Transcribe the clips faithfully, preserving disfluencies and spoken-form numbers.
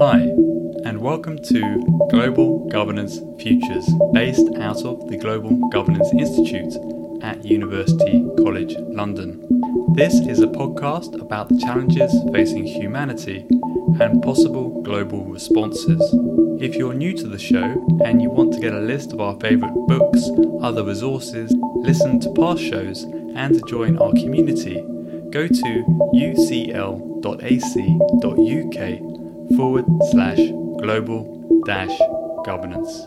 Hi, and welcome to Global Governance Futures, based out of the Global Governance Institute at University College London. This is a podcast about the challenges facing humanity and possible global responses. If you're new to the show and you want to get a list of our favourite books, other resources, listen to past shows and to join our community, go to ucl.ac.uk forward slash global dash governance.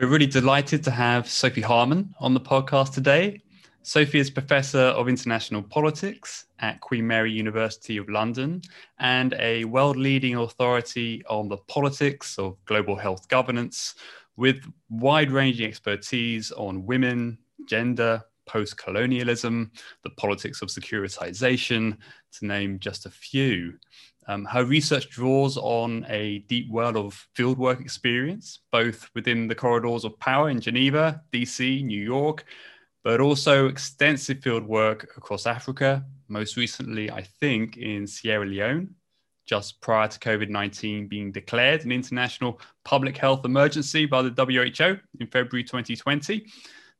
We're really delighted to have Sophie Harman on the podcast today. Sophie is Professor of International Politics at Queen Mary University of London and a world-leading authority on the politics of global health governance with wide-ranging expertise on women, gender, post-colonialism, the politics of securitization, to name just a few. Um, her research draws on a deep well of fieldwork experience, both within the corridors of power in Geneva, D C, New York, but also extensive fieldwork across Africa, most recently, I think, in Sierra Leone, just prior to COVID nineteen being declared an international public health emergency by the W H O in February twenty twenty.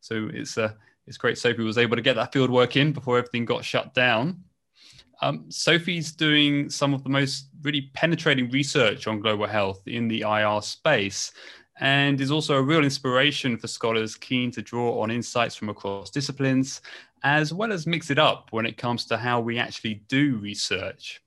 So it's, uh, it's great Sophie was able to get that fieldwork in before everything got shut down. Um, Sophie's doing some of the most really penetrating research on global health in the I R space and is also a real inspiration for scholars keen to draw on insights from across disciplines, as well as mix it up when it comes to how we actually do research.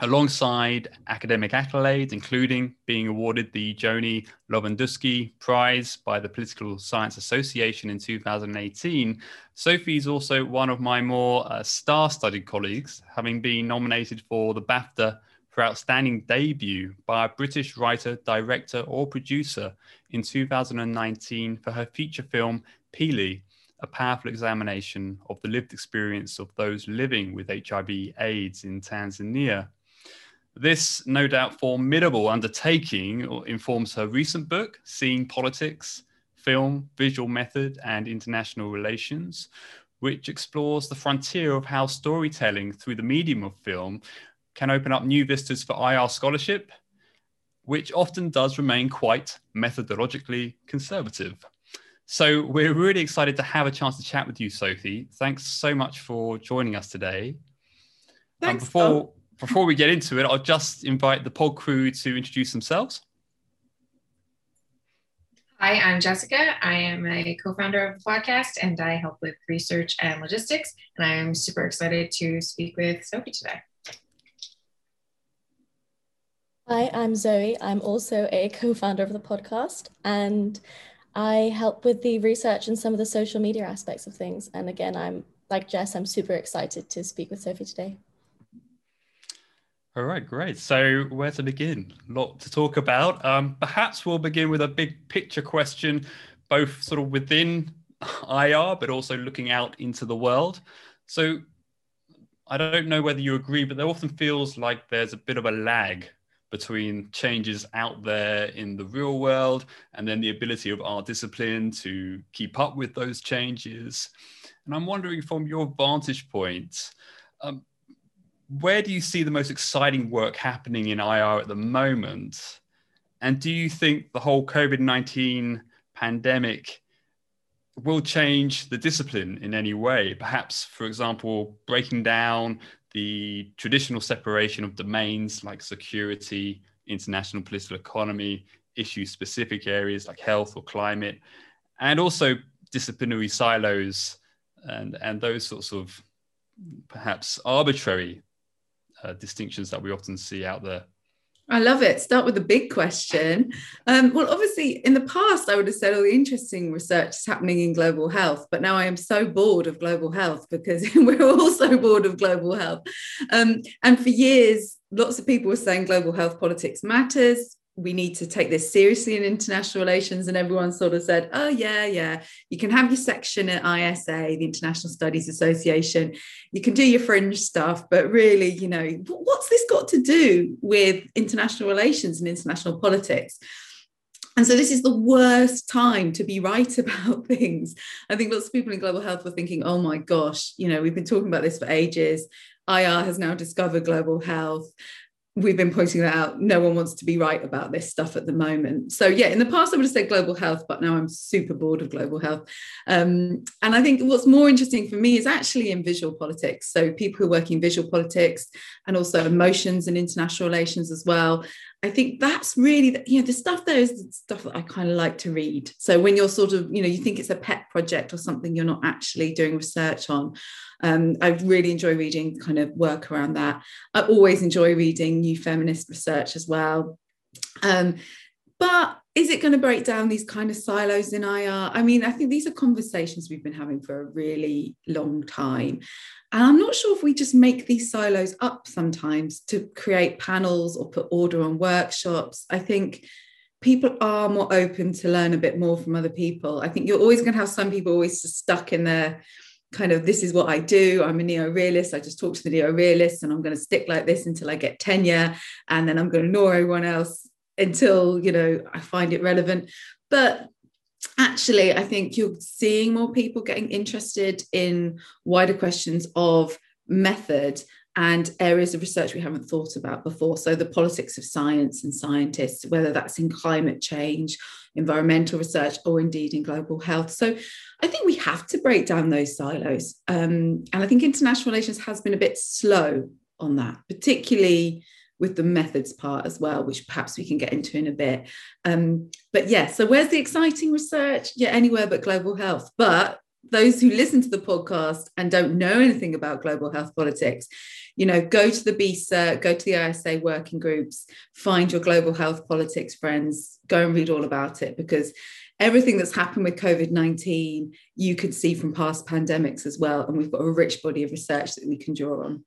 Alongside academic accolades, including being awarded the Joni Lovenduski Prize by the Political Science Association in two thousand eighteen, Sophie's also one of my more uh, star-studded colleagues, having been nominated for the BAFTA for Outstanding Debut by a British writer, director, or producer in two thousand nineteen for her feature film, Pili, a powerful examination of the lived experience of those living with H I V AIDS in Tanzania. This no doubt formidable undertaking informs her recent book, Seeing Politics, Film, Visual Method, and International Relations, which explores the frontier of how storytelling through the medium of film can open up new vistas for I R scholarship, which often does remain quite methodologically conservative. So we're really excited to have a chance to chat with you, Sophie. Thanks so much for joining us today. Thanks, um, before, Tom. Before we get into it, I'll just invite the pod crew to introduce themselves. Hi, I'm Jessica. I am a co-founder of the podcast and I help with research and logistics. And I'm super excited to speak with Sophie today. Hi, I'm Zoe. I'm also a co-founder of the podcast, and I help with the research and some of the social media aspects of things. And again, I'm like Jess, I'm super excited to speak with Sophie today. All right, great. So where to begin? A lot to talk about. Um, perhaps we'll begin with a big picture question, both sort of within I R, but also looking out into the world. So I don't know whether you agree, but there often feels like there's a bit of a lag between changes out there in the real world and then the ability of our discipline to keep up with those changes. And I'm wondering, from your vantage point, um, where do you see the most exciting work happening in I R at the moment? And do you think the whole COVID nineteen pandemic will change the discipline in any way? Perhaps, for example, breaking down the traditional separation of domains like security, international political economy, issue-specific areas like health or climate, and also disciplinary silos and, and those sorts of perhaps arbitrary uh, distinctions that we often see out there. I love it. Start with the big question. Um, well, obviously, in the past, I would have said all the interesting research is happening in global health, but now I am so bored of global health because we're all so bored of global health. Um, and for years, lots of people were saying global health politics matters. We need to take this seriously in international relations. And everyone sort of said, oh, yeah, yeah, you can have your section at I S A, the International Studies Association. You can do your fringe stuff. But really, you know, what's this got to do with international relations and international politics? And so this is the worst time to be right about things. I think lots of people in global health were thinking, oh, my gosh, you know, we've been talking about this for ages. I R has now discovered global health. We've been pointing that out. No one wants to be right about this stuff at the moment. So yeah, in the past I would have said global health, but now I'm super bored of global health. Um, and I think what's more interesting for me is actually in visual politics. So people who work in visual politics and also emotions and international relations as well. I think that's really, the, you know, the stuff there is the stuff that I kind of like to read. So when you're sort of, you know, you think it's a pet project or something you're not actually doing research on. Um, I really enjoy reading kind of work around that. I always enjoy reading new feminist research as well. Um, but is it going to break down these kind of silos in I R? I mean, I think these are conversations we've been having for a really long time. And I'm not sure if we just make these silos up sometimes to create panels or put order on workshops. I think people are more open to learn a bit more from other people. I think you're always going to have some people always just stuck in their kind of, this is what I do, I'm a neo-realist, I just talk to the neo-realists and I'm going to stick like this until I get tenure and then I'm going to ignore everyone else until, you know, I find it relevant. But actually, I think you're seeing more people getting interested in wider questions of method and areas of research we haven't thought about before. So the politics of science and scientists, whether that's in climate change, environmental research, or indeed in global health. So I think we have to break down those silos. Um, and I think international relations has been a bit slow on that, particularly with the methods part as well, which perhaps we can get into in a bit. Um, but yeah, so where's the exciting research? Yeah, anywhere but global health. But those who listen to the podcast and don't know anything about global health politics, you know, go to the B I S A, go to the I S A working groups, find your global health politics friends, go and read all about it, because everything that's happened with COVID nineteen, you could see from past pandemics as well. And we've got a rich body of research that we can draw on.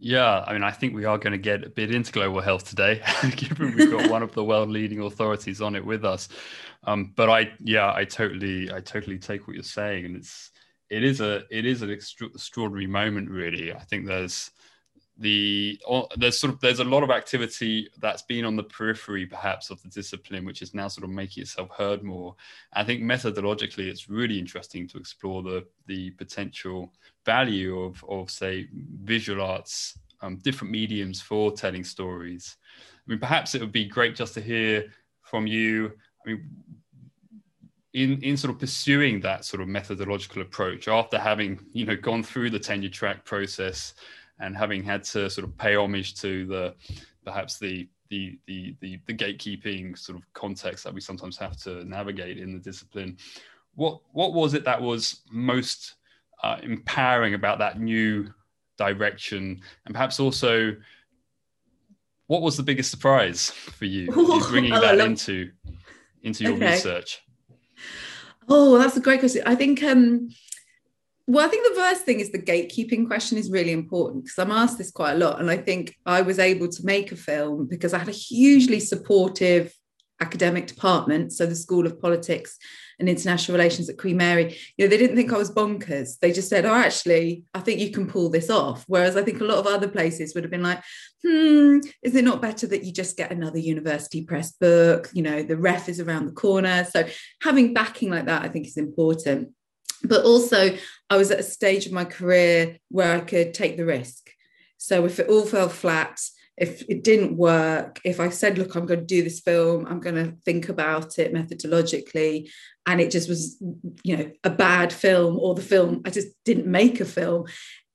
Yeah, I mean, I think we are going to get a bit into global health today, given we've got one of the world leading authorities on it with us. Um, but I, yeah, I totally, I totally take what you're saying, and it's, it is a, it is an extra, extraordinary moment, really. I think there's the, there's sort of, there's a lot of activity that's been on the periphery, perhaps, of the discipline, which is now sort of making itself heard more. I think methodologically, it's really interesting to explore the the potential value of, of say, visual arts, um, different mediums for telling stories. I mean, perhaps it would be great just to hear from you, I mean, in, in sort of pursuing that sort of methodological approach after having, you know, gone through the tenure track process and having had to sort of pay homage to the, perhaps the, the, the, the, the gatekeeping sort of context that we sometimes have to navigate in the discipline. What, what was it that was most Uh, empowering about that new direction, and perhaps also what was the biggest surprise for you in bringing oh, that love... into into your okay. research? Oh, that's a great question. I think um well I think the first thing is the gatekeeping question is really important, because I'm asked this quite a lot, and I think I was able to make a film because I had a hugely supportive academic department, so the School of Politics and International Relations at Queen Mary. You know, they didn't think I was bonkers. They just said, oh, actually, I think you can pull this off. Whereas I think a lot of other places would have been like, hmm, is it not better that you just get another university press book? You know, the ref is around the corner. So having backing like that, I think, is important. But also, I was at a stage of my career where I could take the risk. So if it all fell flat, if it didn't work, if I said, look, I'm going to do this film, I'm going to think about it methodologically, and it just was, you know, a bad film, or the film, I just didn't make a film,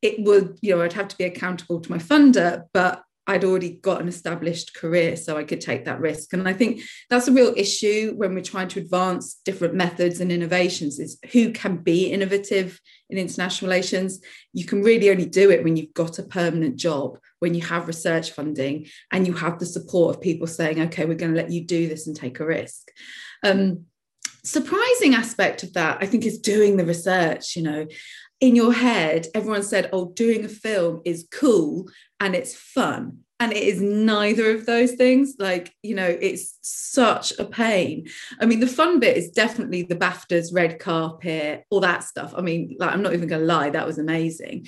it would, you know, I'd have to be accountable to my funder, but I'd already got an established career, so I could take that risk. And I think that's a real issue when we're trying to advance different methods and innovations, is who can be innovative in international relations. You can really only do it when you've got a permanent job, when you have research funding, and you have the support of people saying, okay, we're going to let you do this and take a risk. Um, surprising aspect of that, I think, is doing the research. You know, in your head, everyone said, oh, doing a film is cool and it's fun. And it is neither of those things. Like, you know, it's such a pain. I mean, the fun bit is definitely the BAFTAs, red carpet, all that stuff. I mean, like, I'm not even going to lie, that was amazing.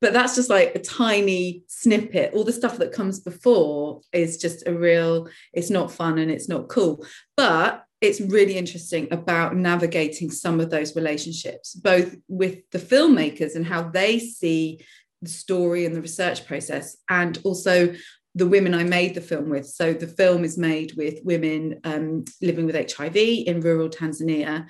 But that's just like a tiny snippet. All the stuff that comes before is just a real, it's not fun and it's not cool. But it's really interesting about navigating some of those relationships, both with the filmmakers and how they see the story and the research process, and also the women I made the film with. So the film is made with women um, living with H I V in rural Tanzania,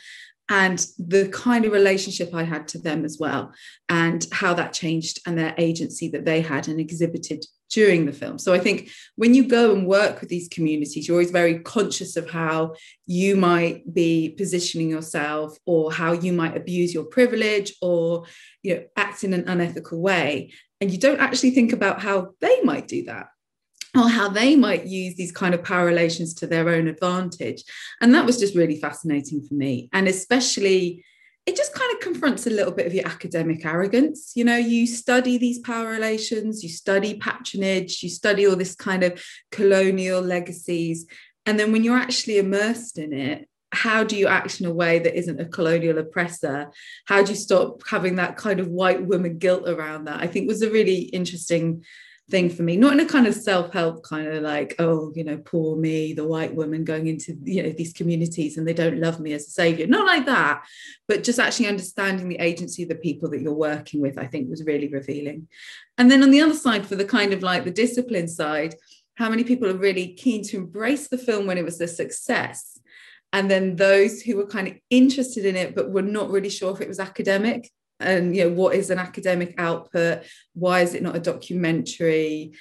and the kind of relationship I had to them as well, and how that changed, and their agency that they had and exhibited during the film. So I think when you go and work with these communities, you're always very conscious of how you might be positioning yourself, or how you might abuse your privilege, or, you know, act in an unethical way. And you don't actually think about how they might do that, or how they might use these kind of power relations to their own advantage. And that was just really fascinating for me. And especially, it just kind of confronts a little bit of your academic arrogance. You know, you study these power relations, you study patronage, you study all this kind of colonial legacies. And then when you're actually immersed in it, how do you act in a way that isn't a colonial oppressor? How do you stop having that kind of white woman guilt around that? I think was a really interesting thing for me, not in a kind of self-help kind of like, oh, you know, poor me, the white woman going into, you know, these communities and they don't love me as a savior, not like that, but just actually understanding the agency of the people that you're working with, I think was really revealing. And then on the other side, for the kind of like the discipline side, how many people are really keen to embrace the film when it was a success, and then those who were kind of interested in it but were not really sure if it was academic. And, you know, what is an academic output? Why is it not a documentary?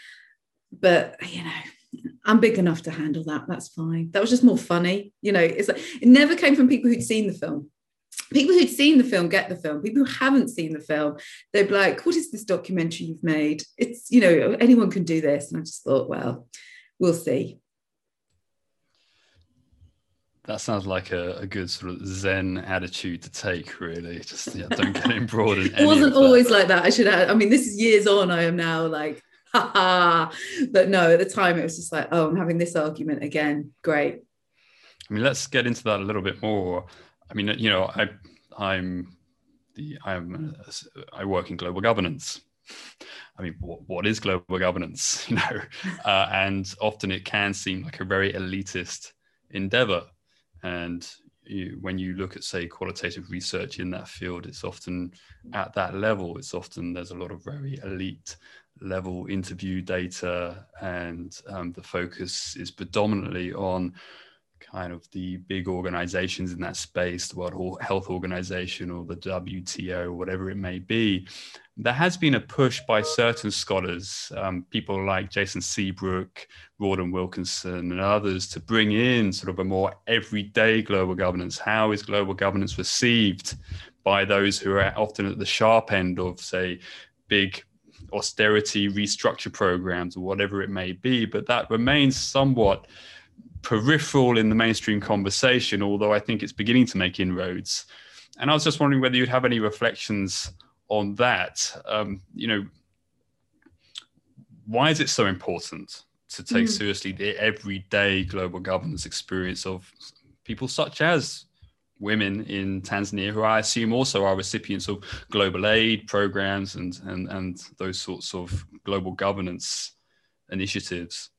But, you know, I'm big enough to handle that. That's fine. That was just more funny. You know, it's like, it never came from people who'd seen the film. People who'd seen the film get the film. People who haven't seen the film, they'd be like, what is this documentary you've made? It's, you know, anyone can do this. And I just thought, well, we'll see. That sounds like a, a good sort of Zen attitude to take, really. Just yeah, don't get embroiled in any. It wasn't always like that. I should add, I mean, this is years on. I am now like, ha ha. But no, at the time it was just like, oh, I'm having this argument again. Great. I mean, let's get into that a little bit more. I mean, you know, I, I'm the I'm I work in global governance. I mean, what, what is global governance? You know, uh, and often it can seem like a very elitist endeavor. And you, when you look at, say, qualitative research in that field, it's often at that level. It's often there's a lot of very elite level interview data, and um, the focus is predominantly on kind of the big organizations in that space, the World Health Organization or the W T O, whatever it may be. There has been a push by certain scholars, um, people like Jason Seabrook, Rawdon Wilkinson and others, to bring in sort of a more everyday global governance. How is global governance received by those who are often at the sharp end of, say, big austerity restructure programs or whatever it may be? But that remains somewhat peripheral in the mainstream conversation, although I think it's beginning to make inroads. And I was just wondering whether you'd have any reflections on that. Um, you know, why is it so important to take mm. seriously the everyday global governance experience of people such as women in Tanzania, who I assume also are recipients of global aid programs and and, and those sorts of global governance initiatives?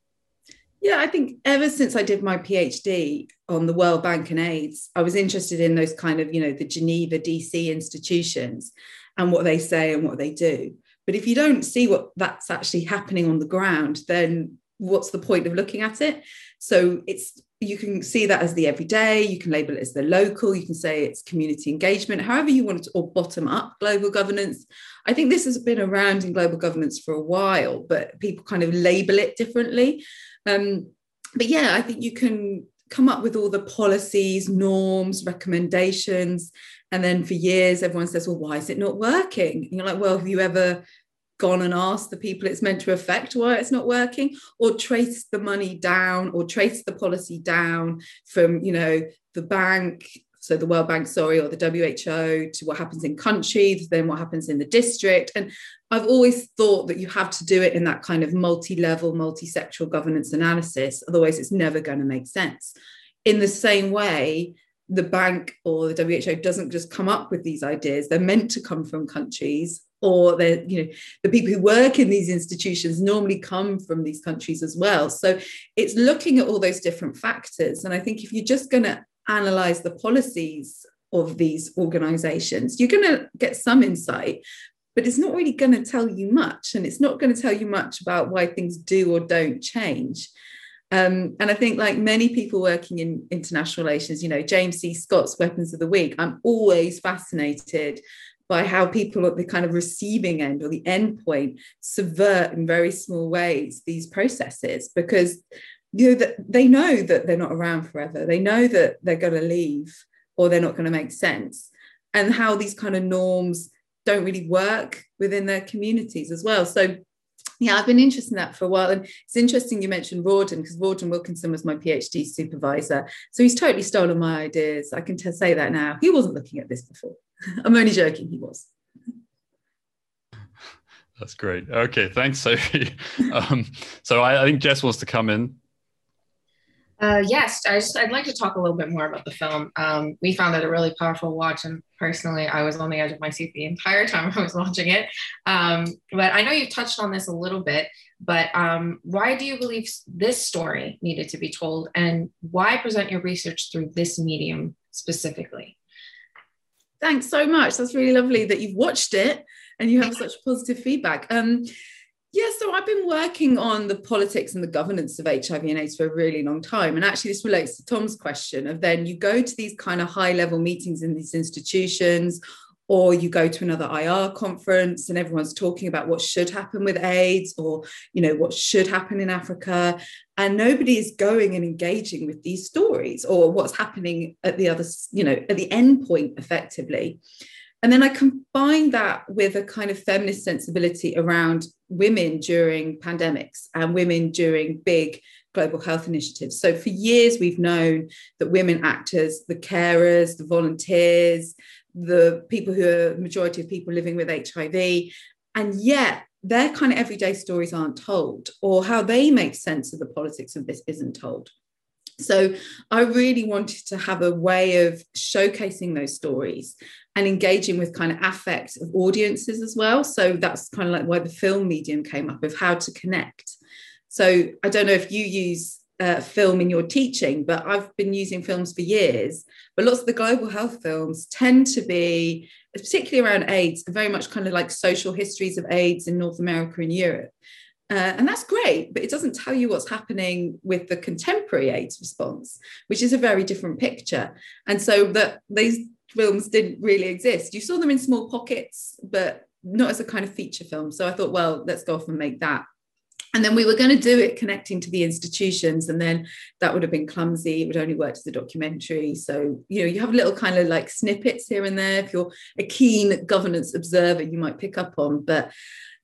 Yeah, I think ever since I did my PhD on the World Bank and AIDS, I was interested in those kind of, you know, the Geneva D C institutions and what they say and what they do. But if you don't see what that's actually happening on the ground, then what's the point of looking at it? So it's, you can see that as the everyday, you can label it as the local, you can say it's community engagement, however you want it, or bottom up global governance. I think this has been around in global governance for a while, but people kind of label it differently. Um, but yeah, I think you can come up with all the policies, norms, recommendations, and then for years, everyone says, well, why is it not working? And you're like, well, have you ever gone and asked the people it's meant to affect why it's not working, or trace the money down, or trace the policy down from, you know, the bank, so the World Bank, sorry, or the W H O, to what happens in countries, then what happens in the district. And I've always thought that you have to do it in that kind of multi-level, multi-sectoral governance analysis, otherwise it's never going to make sense. In the same way, the bank or the W H O doesn't just come up with these ideas, they're meant to come from countries, or they're, you know, the people who work in these institutions normally come from these countries as well. So it's looking at all those different factors. And I think if you're just going to analyze the policies of these organizations, you're going to get some insight, but it's not really going to tell you much. And it's not going to tell you much about why things do or don't change. Um, and I think, like many people working in international relations, you know, James C. Scott's Weapons of the Weak, I'm always fascinated by how people at the kind of receiving end or the end point subvert in very small ways these processes, because, you know, that they know that they're not around forever. They know that they're going to leave or they're not going to make sense, and how these kind of norms don't really work within their communities as well. So, yeah, I've been interested in that for a while. And it's interesting you mentioned Rawdon, because Rawdon Wilkinson was my PhD supervisor. So he's totally stolen my ideas. I can t- say that now. He wasn't looking at this before. I'm only joking, he was. That's great. Okay, thanks, Sophie. um, so I, I think Jess wants to come in. Uh, yes, I just, I'd like to talk a little bit more about the film. Um, we found it a really powerful watch, and personally, I was on the edge of my seat the entire time I was watching it. Um, but I know you've touched on this a little bit, but um, why do you believe this story needed to be told, and why present your research through this medium specifically? Thanks so much. That's really lovely that you've watched it and you have such positive feedback. Um, Yeah, so I've been working on the politics and the governance of H I V and AIDS for a really long time. And actually, this relates to Tom's question of then you go to these kind of high level meetings in these institutions, or you go to another I R conference and everyone's talking about what should happen with AIDS, or, you know, what should happen in Africa. And nobody is going and engaging with these stories or what's happening at the other, you know, at the end point effectively. And then I combine that with a kind of feminist sensibility around women during pandemics and women during big global health initiatives. So for years, we've known that women act as the carers, the volunteers, the people who are majority of people living with H I V. And yet their kind of everyday stories aren't told, or how they make sense of the politics of this isn't told. So I really wanted to have a way of showcasing those stories and engaging with kind of affect of audiences as well. So that's kind of like why the film medium came up, of how to connect. So I don't know if you use uh, film in your teaching, but I've been using films for years. But lots of the global health films tend to be, particularly around AIDS, very much kind of like social histories of AIDS in North America and Europe. Uh, and that's great, but it doesn't tell you what's happening with the contemporary AIDS response, which is a very different picture. And so that these films didn't really exist. You saw them in small pockets, but not as a kind of feature film. So I thought, well, let's go off and make that. And then we were going to do it connecting to the institutions, and then that would have been clumsy. It would only work as a documentary. So, you know, you have little kind of like snippets here and there. If you're a keen governance observer, you might pick up on. But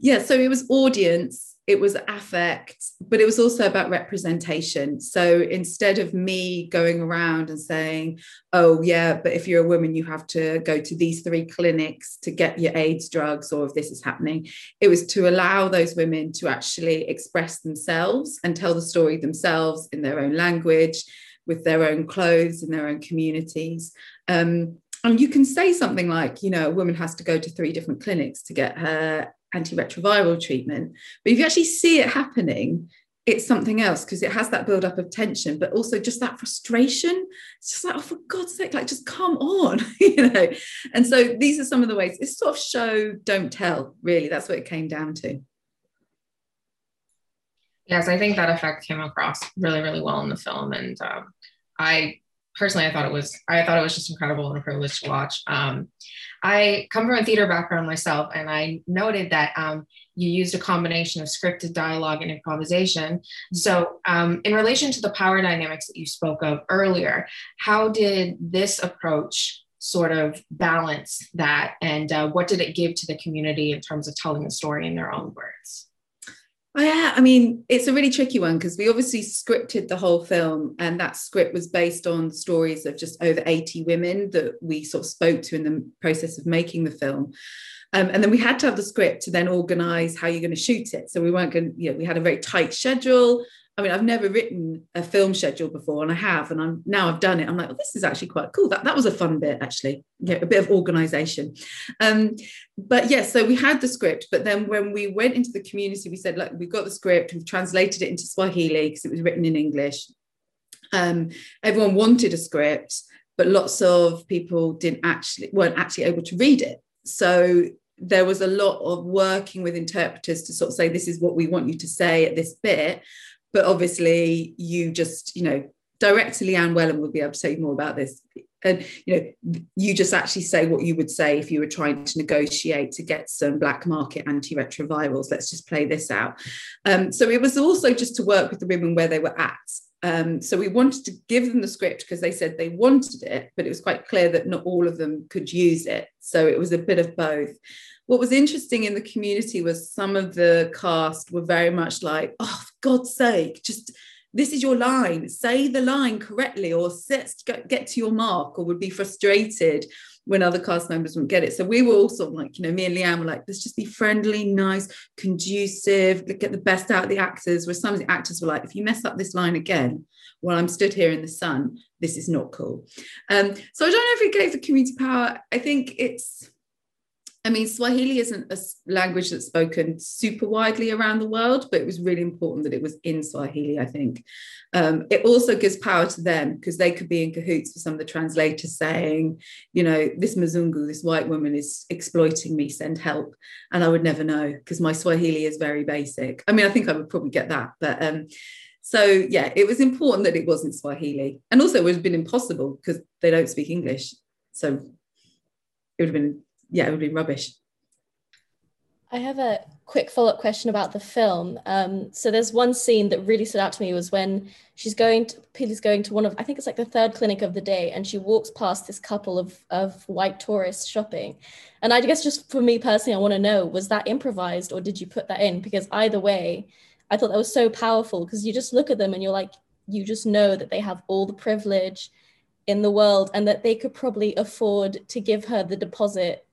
yeah, so it was audience. It was affect, but it was also about representation. So instead of me going around and saying, oh, yeah, but if you're a woman, you have to go to these three clinics to get your AIDS drugs, or if this is happening, it was to allow those women to actually express themselves and tell the story themselves in their own language, with their own clothes, in their own communities. Um, and you can say something like, you know, a woman has to go to three different clinics to get her antiretroviral treatment, but if you actually see it happening, it's something else, because it has that build-up of tension, but also just that frustration. It's just like, oh, for God's sake, like, just come on, you know. And so these are some of the ways. It's sort of show, don't tell, really. That's what it came down to. Yes, I think that effect came across really, really well in the film, and um, I personally, I thought it was, I thought it was just incredible and a privilege to watch. Um, I come from a theater background myself, and I noted that um, you used a combination of scripted dialogue and improvisation. So um, in relation to the power dynamics that you spoke of earlier, how did this approach sort of balance that? And uh, what did it give to the community in terms of telling the story in their own words? Oh, yeah, I mean, it's a really tricky one, because we obviously scripted the whole film, and that script was based on stories of just over eighty women that we sort of spoke to in the process of making the film. Um, and then we had to have the script to then organise how you're going to shoot it. So we weren't going to, you know, we had a very tight schedule. I mean, I've never written a film schedule before, and I have, and I'm now I've done it. I'm like, oh, this is actually quite cool. That, that was a fun bit, actually, yeah, a bit of organisation. Um, but yes, yeah, so we had the script, but then when we went into the community, we said, look, we've got the script, we've translated it into Swahili because it was written in English. Um, everyone wanted a script. but lots of people didn't actually weren't actually able to read it. So there was a lot of working with interpreters to sort of say, this is what we want you to say at this bit. But obviously you just, you know, directly Leanne Wellem will be able to say more about this. And, you know, you just actually say what you would say if you were trying to negotiate to get some black market antiretrovirals. Let's just play this out. Um, so it was also just to work with the women where they were at. Um, so we wanted to give them the script because they said they wanted it, but it was quite clear that not all of them could use it. So it was a bit of both. What was interesting in the community was some of the cast were very much like, oh, for God's sake, just... this is your line, say the line correctly or get to your mark, or would be frustrated when other cast members wouldn't get it. So we were also like, you know, me and Leanne were like, let's just be friendly, nice, conducive, get the best out of the actors, where some of the actors were like, if you mess up this line again, while I'm stood here in the sun, this is not cool. Um, so I don't know if it gave the community power. I think it's, I mean, Swahili isn't a language that's spoken super widely around the world, but it was really important that it was in Swahili, I think. Um, it also gives power to them because they could be in cahoots with some of the translators saying, you know, this Mzungu, this white woman is exploiting me, send help. And I would never know because my Swahili is very basic. I mean, I think I would probably get that. But um, so, yeah, it was important that it wasn't Swahili. And also it would have been impossible because they don't speak English. So it would have been... yeah, it would be rubbish. I have a quick follow-up question about the film. Um, so there's one scene that really stood out to me was when she's going to, Pili's going to one of, I think it's like the third clinic of the day, and she walks past this couple of, of white tourists shopping. And I guess just for me personally, I want to know, was that improvised or did you put that in? Because either way, I thought that was so powerful because you just look at them and you're like, you just know that they have all the privilege in the world and that they could probably afford to give her the deposit.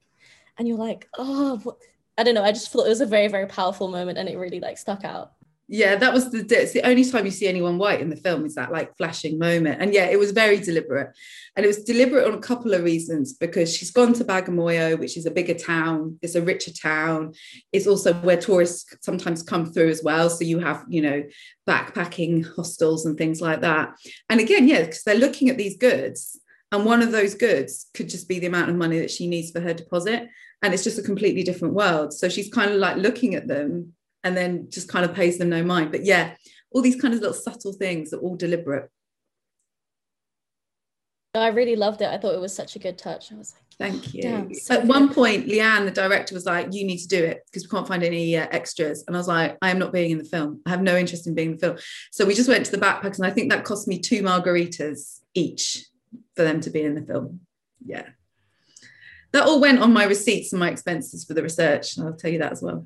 And you're like, oh, what? I don't know. I just thought it was a very, very powerful moment and it really like stuck out. Yeah, that was the, it's the only time you see anyone white in the film is that like flashing moment. And yeah, it was very deliberate. And it was deliberate on a couple of reasons because she's gone to Bagamoyo, which is a bigger town. It's a richer town. It's also where tourists sometimes come through as well. So you have, you know, backpacking hostels and things like that. And again, yeah, because they're looking at these goods. And one of those goods could just be the amount of money that she needs for her deposit. And it's just a completely different world. So she's kind of like looking at them and then just kind of pays them no mind. But yeah, all these kind of little subtle things are all deliberate. I really loved it. I thought it was such a good touch. I was like, thank you. Damn, so at good. One point, Leanne, the director, was like, you need to do it because we can't find any uh, extras. And I was like, I am not being in the film. I have no interest in being in the film. So we just went to the backpacks and I think that cost me two margaritas each for them to be in the film. Yeah. That all went on my receipts and my expenses for the research. I'll tell you that as well.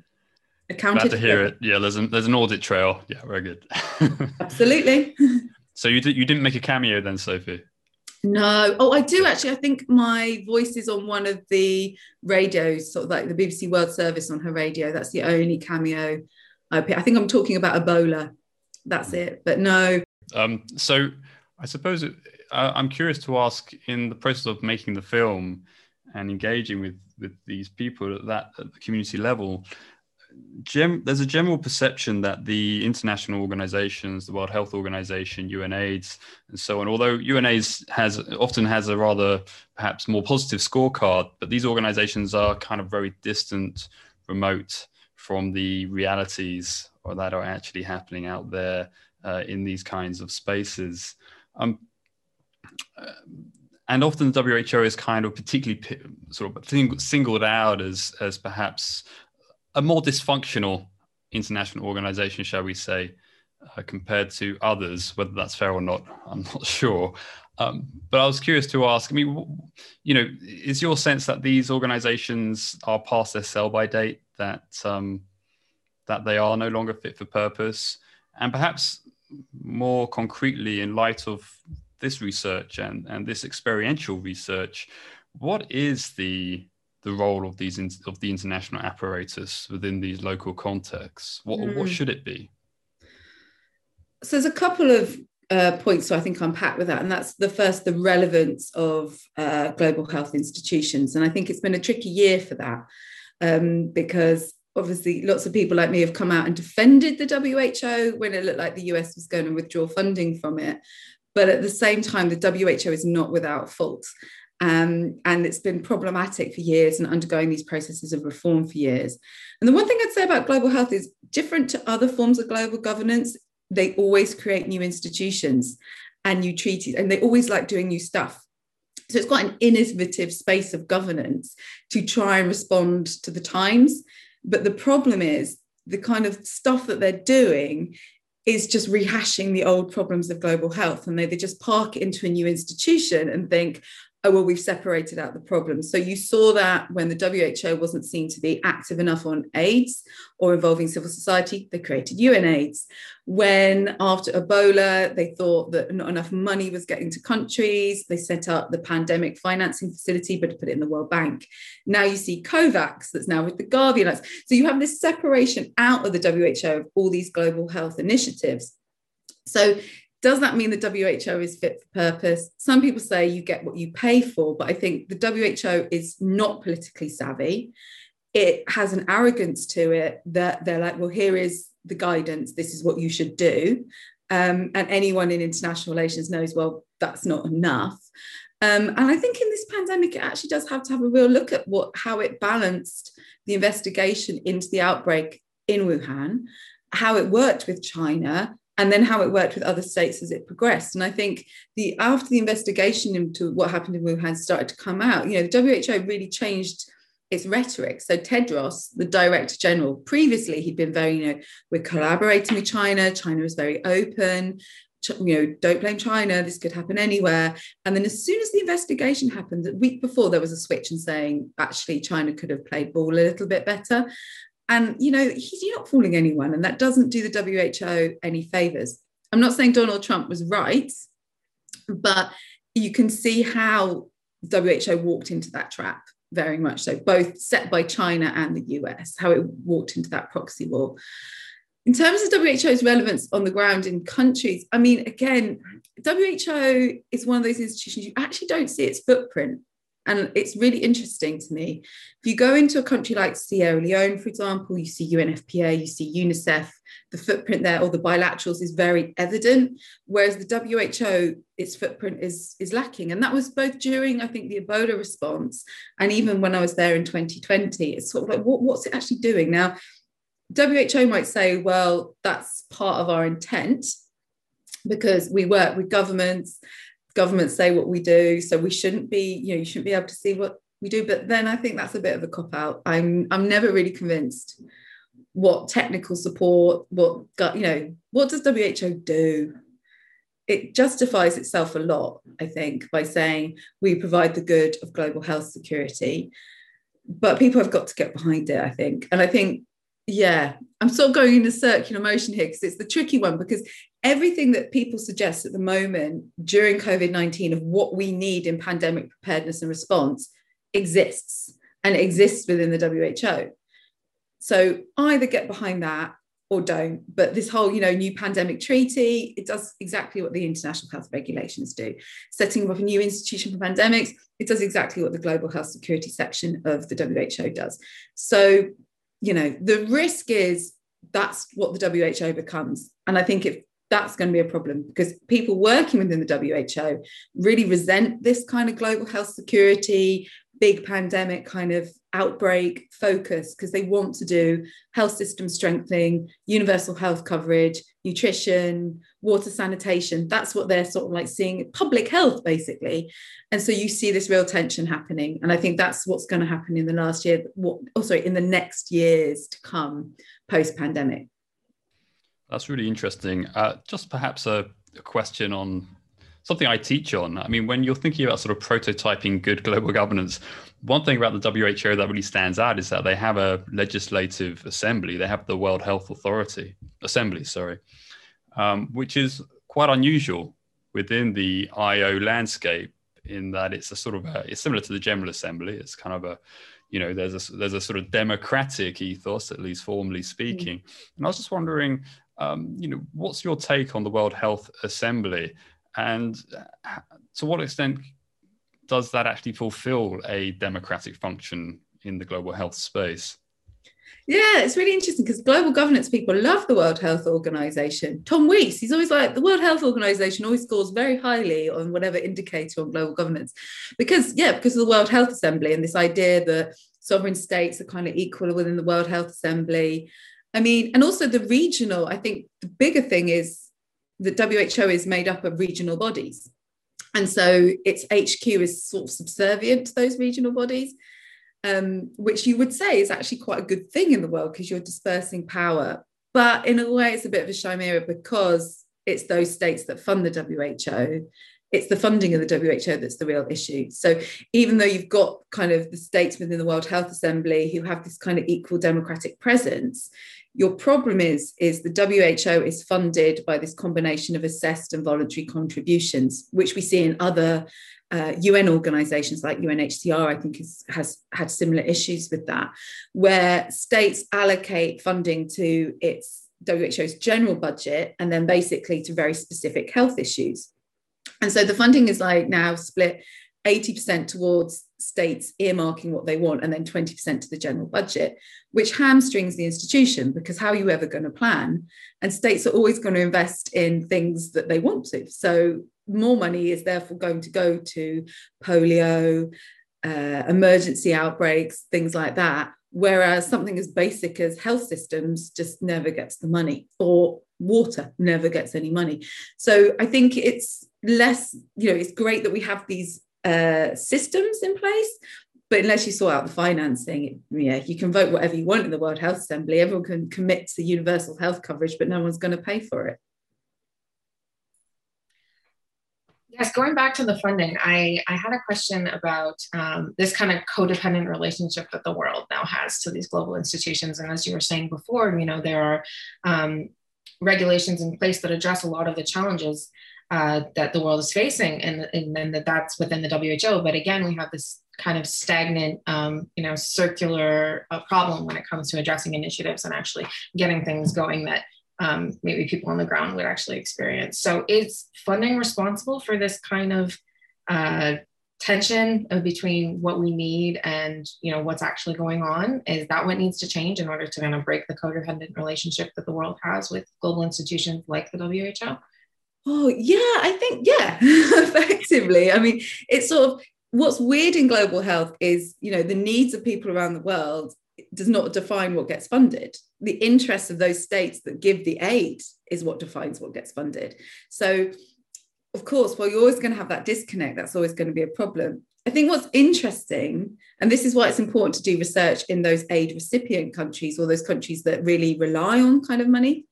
Accounted. Glad to hear it. Yeah, there's an, there's an audit trail. Yeah, very good. Absolutely. So you, did, you didn't make a cameo then, Sophie? No. Oh, I do actually. I think my voice is on one of the radios, sort of like the B B C World Service on her radio. That's the only cameo. I, I think I'm talking about Ebola. That's it. But no. Um, so I suppose it, uh, I'm curious to ask, in the process of making the film, and engaging with, with these people at that at the community level, Gem, there's a general perception that the international organizations, the World Health Organization, UNAIDS, and so on, although UNAIDS has often has a rather perhaps more positive scorecard, but these organizations are kind of very distant, remote from the realities or that are actually happening out there uh, in these kinds of spaces. Um, uh, And often the W H O is kind of particularly sort of singled out as, as perhaps a more dysfunctional international organization, shall we say, uh, compared to others, whether that's fair or not, I'm not sure. Um, but I was curious to ask, I mean, you know, is your sense that these organizations are past their sell-by date, that, um, that they are no longer fit for purpose? And perhaps more concretely, in light of this research and, and this experiential research, what is the the role of these in, of the international apparatus within these local contexts? What mm. what should it be? So there's a couple of uh, points so I think unpack with that, and that's the first, the relevance of uh, global health institutions, and I think it's been a tricky year for that um, because obviously lots of people like me have come out and defended the W H O when it looked like the U S was going to withdraw funding from it. But at the same time, the W H O is not without fault. Um, and it's been problematic for years and undergoing these processes of reform for years. And the one thing I'd say about global health is different to other forms of global governance, they always create new institutions and new treaties, and they always like doing new stuff. So it's quite an innovative space of governance to try and respond to the times. But the problem is the kind of stuff that they're doing is just rehashing the old problems of global health. And they, they just park it into a new institution and think, oh, well, we've separated out the problems. So you saw that when the W H O wasn't seen to be active enough on AIDS or involving civil society, they created UNAIDS. When after Ebola, they thought that not enough money was getting to countries, they set up the pandemic financing facility, but put it in the World Bank. Now you see COVAX that's now with the Gavi Alliance. So you have this separation out of the W H O of all these global health initiatives. So does that mean the W H O is fit for purpose? Some people say you get what you pay for, but I think the W H O is not politically savvy. It has an arrogance to it that they're like, well, here is the guidance. This is what you should do. Um, and anyone in international relations knows, well, that's not enough. Um, and I think in this pandemic, it actually does have to have a real look at what how it balanced the investigation into the outbreak in Wuhan, how it worked with China, and then how it worked with other states as it progressed. And I think the after the investigation into what happened in Wuhan started to come out, you know, the W H O really changed its rhetoric. So Tedros, the Director General, previously he'd been very, you know, we're collaborating with China, China is very open, you know, don't blame China, this could happen anywhere. And then as soon as the investigation happened, the week before, there was a switch in saying, actually, China could have played ball a little bit better. And, you know, he's not fooling anyone, and that doesn't do the W H O any favours. I'm not saying Donald Trump was right, but you can see how W H O walked into that trap, very much so, both set by China and the U S, how it walked into that proxy war. In terms of W H O's relevance on the ground in countries, I mean, again, W H O is one of those institutions you actually don't see its footprint. And it's really interesting to me. If you go into a country like Sierra Leone, for example, you see U N F P A, you see UNICEF, the footprint there, or the bilaterals is very evident, whereas the W H O, its footprint is, is lacking. And that was both during, I think, the Ebola response, and even when I was there in twenty twenty, it's sort of like, what, what's it actually doing? Now, W H O might say, well, that's part of our intent, because we work with governments, governments say what we do, so we shouldn't be, you know, you shouldn't be able to see what we do. But then I think that's a bit of a cop-out. I'm I'm never really convinced what technical support, what, you know, what does W H O do? It justifies itself a lot, I think, by saying we provide the good of global health security. But people have got to get behind it, I think. And I think, yeah, I'm sort of going in a circular motion here because it's the tricky one, because everything that people suggest at the moment during COVID nineteen of what we need in pandemic preparedness and response exists and exists within the W H O. So either get behind that or don't. But this whole, you know, new pandemic treaty, it does exactly what the international health regulations do. Setting up a new institution for pandemics, it does exactly what the global health security section of the W H O does. So, you know, the risk is that's what the W H O becomes. And I think if that's going to be a problem, because people working within the W H O really resent this kind of global health security, big pandemic kind of outbreak focus, because they want to do health system strengthening, universal health coverage, nutrition, water sanitation. That's what they're sort of like seeing, public health, basically. And so you see this real tension happening. And I think that's what's going to happen in the last year, what, oh, sorry, in the next years to come post-pandemic. That's really interesting. Uh, just perhaps a, a question on something I teach on. I mean, when you're thinking about sort of prototyping good global governance, one thing about the W H O that really stands out is that they have a legislative assembly. They have the World Health Authority Assembly, sorry, um, which is quite unusual within the I O landscape, in that it's a sort of a, it's similar to the General Assembly. It's kind of a, you know, there's a there's a sort of democratic ethos, at least formally speaking. Mm-hmm. And I was just wondering, um, you know, what's your take on the World Health Assembly? And to what extent does that actually fulfill a democratic function in the global health space? Yeah, it's really interesting because global governance people love the World Health Organization. Tom Weiss, he's always like, the World Health Organization always scores very highly on whatever indicator on global governance. Because, yeah, because of the World Health Assembly and this idea that sovereign states are kind of equal within the World Health Assembly. I mean, and also the regional, I think the bigger thing is that W H O is made up of regional bodies. And so its H Q is sort of subservient to those regional bodies, um, which you would say is actually quite a good thing in the world because you're dispersing power. But in a way, it's a bit of a chimera because it's those states that fund the W H O. It's the funding of the W H O that's the real issue. So even though you've got kind of the states within the World Health Assembly who have this kind of equal democratic presence, your problem is, is the W H O is funded by this combination of assessed and voluntary contributions, which we see in other uh, U N organisations like U N H C R, I think is, has had similar issues with that, where states allocate funding to its W H O's general budget and then basically to very specific health issues. And so the funding is like now split eighty percent towards states earmarking what they want and then twenty percent to the general budget, which hamstrings the institution because how are you ever going to plan? And states are always going to invest in things that they want to. So more money is therefore going to go to polio, uh, emergency outbreaks, things like that, whereas something as basic as health systems just never gets the money, or water never gets any money. So I think it's less, you know, it's great that we have these uh, systems in place, but unless you sort out the financing, yeah, you can vote whatever you want in the World Health Assembly. Everyone can commit to universal health coverage, but no one's going to pay for it. Yes, going back to the funding, I, I had a question about um, this kind of codependent relationship that the world now has to these global institutions. And as you were saying before, you know, there are um, regulations in place that address a lot of the challenges uh, that the world is facing, and, and, and that that's within the W H O. But again, we have this kind of stagnant, um, you know, circular uh, problem when it comes to addressing initiatives and actually getting things going that um, maybe people on the ground would actually experience. So is funding responsible for this kind of uh, tension between what we need and, you know, what's actually going on? Is that what needs to change in order to kind of break the codependent relationship that the world has with global institutions like the W H O? Oh, yeah, I think, yeah, effectively. I mean, it's sort of, what's weird in global health is, you know, the needs of people around the world does not define what gets funded. The interests of those states that give the aid is what defines what gets funded. So, of course, well, you're always going to have that disconnect. That's always going to be a problem. I think what's interesting, and this is why it's important to do research in those aid recipient countries or those countries that really rely on kind of money,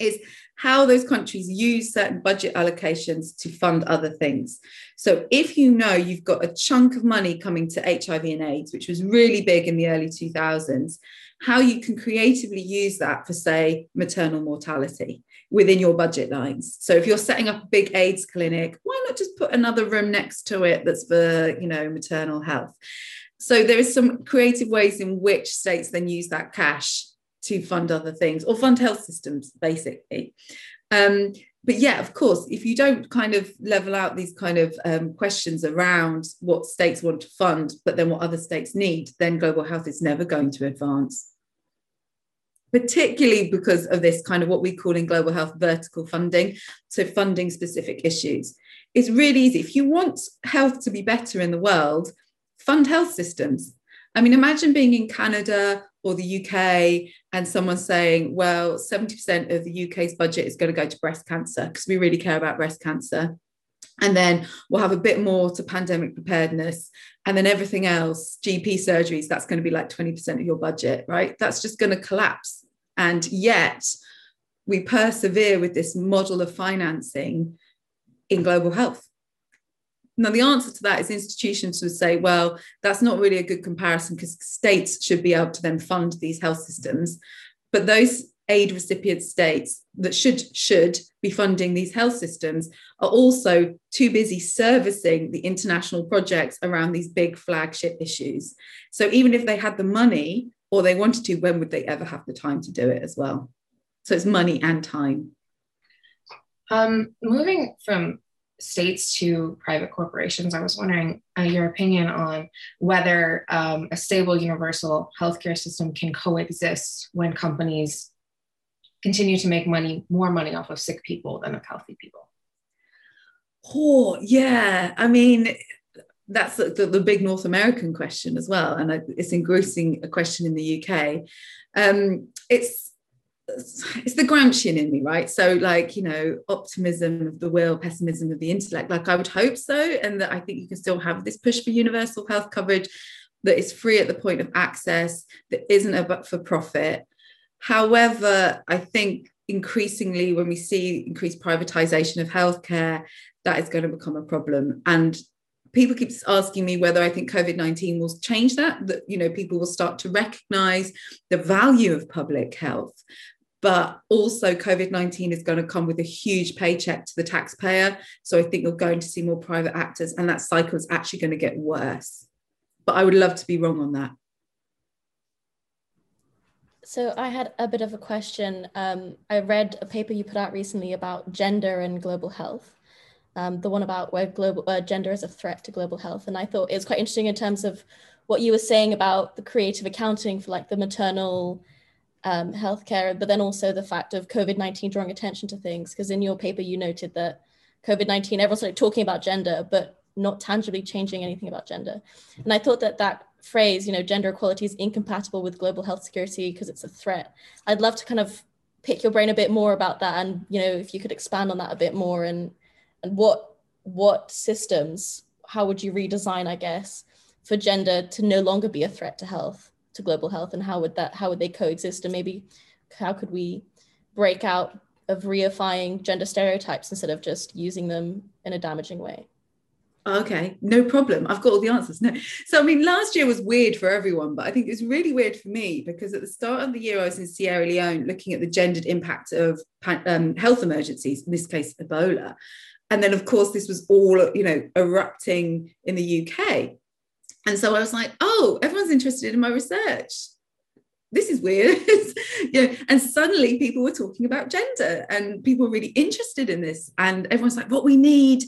is how those countries use certain budget allocations to fund other things. So if you know you've got a chunk of money coming to H I V and AIDS, which was really big in the early two thousands, how you can creatively use that for, say, maternal mortality within your budget lines. So if you're setting up a big AIDS clinic, why not just put another room next to it that's for, you know, maternal health? So there is some creative ways in which states then use that cash to fund other things or fund health systems, basically. Um, but yeah, of course, if you don't kind of level out these kind of um, questions around what states want to fund, but then what other states need, then global health is never going to advance. Particularly because of this kind of what we call in global health vertical funding, so funding specific issues. It's really easy. If you want health to be better in the world, fund health systems. I mean, imagine being in Canada or the U K and someone saying, well, seventy percent of the U K's budget is going to go to breast cancer because we really care about breast cancer. And then we'll have a bit more to pandemic preparedness. And then everything else, G P surgeries, that's going to be like twenty percent of your budget, right? That's just going to collapse. And yet we persevere with this model of financing in global health. Now, the answer to that is institutions would say, well, that's not really a good comparison because states should be able to then fund these health systems. But those aid recipient states that should, should be funding these health systems are also too busy servicing the international projects around these big flagship issues. So even if they had the money or they wanted to, when would they ever have the time to do it as well? So it's money and time. Um, moving from states to private corporations. I was wondering uh, your opinion on whether um, a stable universal healthcare system can coexist when companies continue to make money, more money off of sick people than of healthy people. Oh, yeah. I mean, that's the, the, the big North American question as well. And it's engrossing a question in the U K. Um, it's, it's the Gramscian in me, right? So like, you know, optimism of the will, pessimism of the intellect, like I would hope so. And that I think you can still have this push for universal health coverage that is free at the point of access, that isn't a but for profit. However, I think increasingly when we see increased privatization of healthcare, that is going to become a problem. And people keep asking me whether I think COVID nineteen will change that, that, you know, people will start to recognize the value of public health. But also COVID nineteen is going to come with a huge paycheck to the taxpayer. So I think you're going to see more private actors and that cycle is actually going to get worse. But I would love to be wrong on that. So I had a bit of a question. Um, I read a paper you put out recently about gender and global health, um, the one about where global uh, gender is a threat to global health. And I thought it was quite interesting in terms of what you were saying about the creative accounting for like the maternal um, healthcare, but then also the fact of COVID nineteen drawing attention to things. Because in your paper, you noted that COVID nineteen, everyone's like talking about gender, but not tangibly changing anything about gender. And I thought that that phrase, you know, gender equality is incompatible with global health security because it's a threat. I'd love to kind of pick your brain a bit more about that, and you know, if you could expand on that a bit more, and and what what systems, how would you redesign, I guess, for gender to no longer be a threat to health, to global health, and how would that, how would they coexist, and maybe how could we break out of reifying gender stereotypes instead of just using them in a damaging way? Okay, no problem. I've got all the answers. No. So, I mean, last year was weird for everyone, but I think it was really weird for me because at the start of the year, I was in Sierra Leone looking at the gendered impact of um, health emergencies, in this case, Ebola. And then, of course, this was all, you know, erupting in the U K. And so I was like, oh, everyone's interested in my research. This is weird. Yeah. And suddenly people were talking about gender and people were really interested in this. And everyone's like, what we need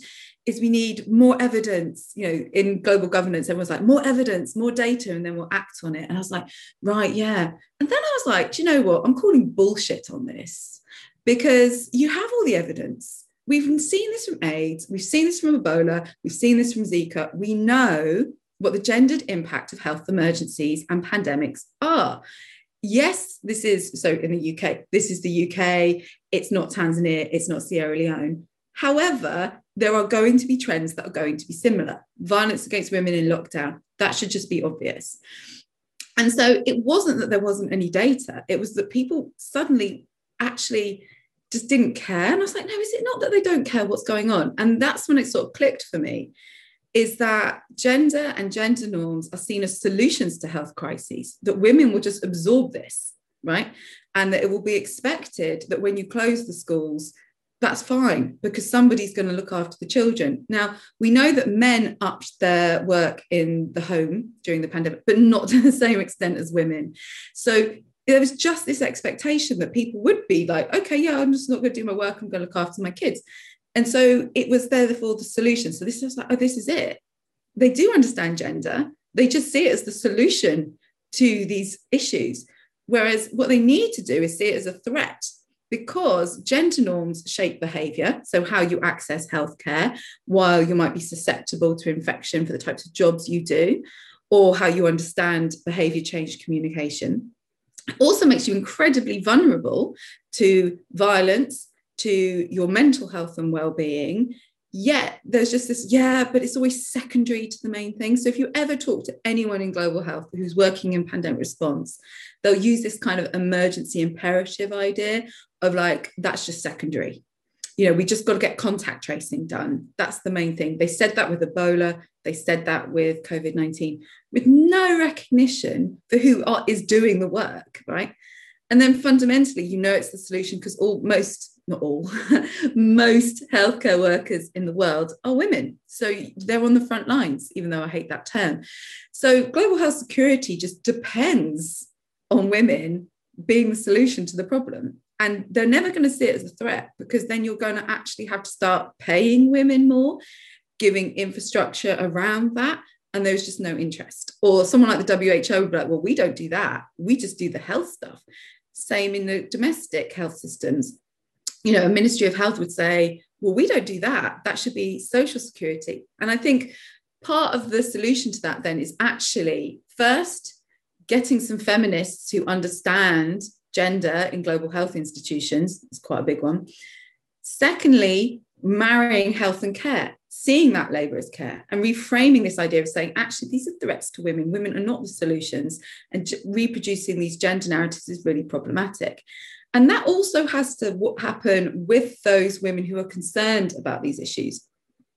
is we need more evidence, you know, in global governance, everyone's like, more evidence, more data, and then we'll act on it. And I was like, right, yeah. And then I was like, do you know what? I'm calling bullshit on this because you have all the evidence. We've seen this from AIDS, we've seen this from Ebola, we've seen this from Zika. We know what the gendered impact of health emergencies and pandemics are. Yes, this is, so in the U K, this is the U K, it's not Tanzania, it's not Sierra Leone. However, there are going to be trends that are going to be similar. Violence against women in lockdown, that should just be obvious. And so it wasn't that there wasn't any data. It was that people suddenly actually just didn't care. And I was like, no, is it not that they don't care what's going on? And that's when it sort of clicked for me, is that gender and gender norms are seen as solutions to health crises, that women will just absorb this, right? And that it will be expected that when you close the schools, that's fine because somebody's going to look after the children. Now, we know that men upped their work in the home during the pandemic, but not to the same extent as women. So there was just this expectation that people would be like, okay, yeah, I'm just not going to do my work. I'm going to look after my kids. And so it was therefore the solution. So this is like, oh, this is it. They do understand gender. They just see it as the solution to these issues. Whereas what they need to do is see it as a threat. Because gender norms shape behaviour, so how you access healthcare, while you might be susceptible to infection for the types of jobs you do, or how you understand behaviour change communication, it also makes you incredibly vulnerable to violence, to your mental health and well-being. Yet there's just this, yeah, but it's always secondary to the main thing. So if you ever talk to anyone in global health who's working in pandemic response, they'll use this kind of emergency imperative idea of like, that's just secondary. You know, we just got to get contact tracing done. That's the main thing. They said that with Ebola. They said that with COVID nineteen, with no recognition for who are, is doing the work, right? And then fundamentally, you know, it's the solution because all most not all, most healthcare workers in the world are women. So they're on the front lines, even though I hate that term. So global health security just depends on women being the solution to the problem. And they're never going to see it as a threat, because then you're going to actually have to start paying women more, giving infrastructure around that. And there's just no interest. Or someone like the W H O would be like, well, we don't do that. We just do the health stuff. Same in the domestic health systems. You know, a Ministry of Health would say, well, we don't do that. That should be social security. And I think part of the solution to that then is actually first getting some feminists who understand gender in global health institutions. It's quite a big one. Secondly, marrying health and care, seeing that labour as care, and reframing this idea of saying, actually, these are threats to women. Women are not the solutions. And reproducing these gender narratives is really problematic. And that also has to happen with those women who are concerned about these issues.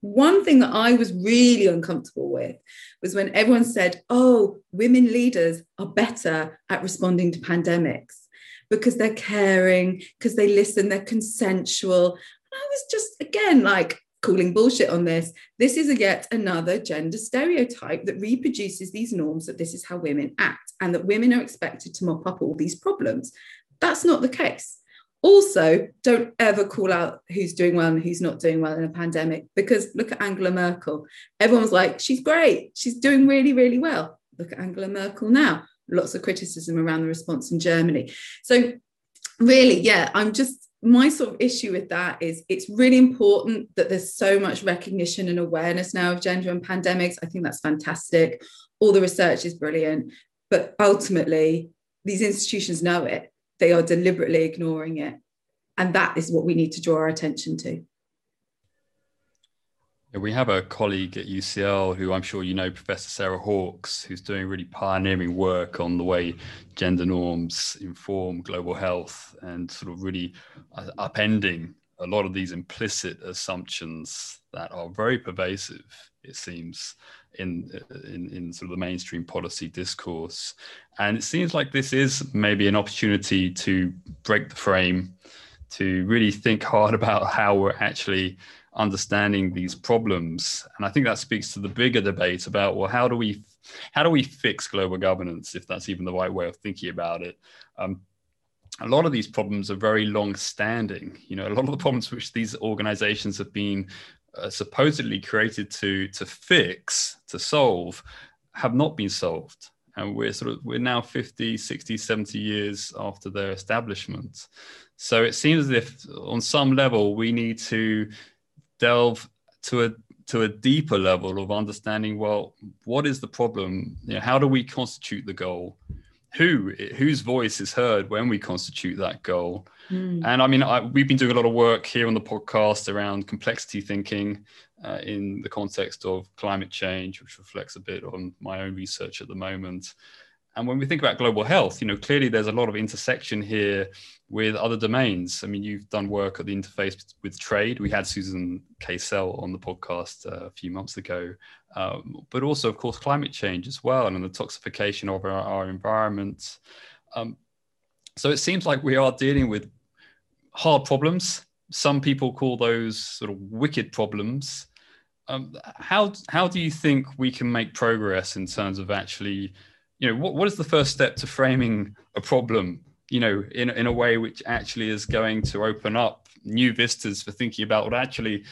One thing that I was really uncomfortable with was when everyone said, oh, women leaders are better at responding to pandemics because they're caring, because they listen, they're consensual. And I was just, again, like calling bullshit on this. This is a yet another gender stereotype that reproduces these norms that this is how women act and that women are expected to mop up all these problems. That's not the case. Also, don't ever call out who's doing well and who's not doing well in a pandemic, because look at Angela Merkel. Everyone was like, she's great. She's doing really, really well. Look at Angela Merkel now. Lots of criticism around the response in Germany. So really, yeah, I'm just, my sort of issue with that is it's really important that there's so much recognition and awareness now of gender and pandemics. I think that's fantastic. All the research is brilliant. But ultimately, these institutions know it. They are deliberately ignoring it. And that is what we need to draw our attention to. We have a colleague at U C L who I'm sure you know, Professor Sarah Hawkes, who's doing really pioneering work on the way gender norms inform global health and sort of really upending a lot of these implicit assumptions that are very pervasive, it seems, in, in, in sort of the mainstream policy discourse. And it seems like this is maybe an opportunity to break the frame, to really think hard about how we're actually understanding these problems. And I think that speaks to the bigger debate about, well, how do we, how do we fix global governance, if that's even the right way of thinking about it? Um, A lot of these problems are very long standing. You know, a lot of the problems which these organizations have been uh, supposedly created to, to fix, to solve, have not been solved. And we're sort of, we're now fifty, sixty, seventy years after their establishment. So it seems as if on some level, we need to delve to a to a deeper level of understanding, well, what is the problem? You know, how do we constitute the goal? Who, whose voice is heard when we constitute that goal? Mm. And I mean, I, we've been doing a lot of work here on the podcast around complexity thinking uh, in the context of climate change, which reflects a bit on my own research at the moment. And when we think about global health, you know, clearly there's a lot of intersection here with other domains. I mean, you've done work at the interface with trade. We had Susan K-Sell on the podcast uh, a few months ago, um, but also, of course, climate change as well, and the toxification of our, our environment. Um, so it seems like we are dealing with hard problems. Some people call those sort of wicked problems. Um, how, how do you think we can make progress in terms of actually, you know, what, what is the first step to framing a problem, you know, in, in a way which actually is going to open up new vistas for thinking about, well, actually,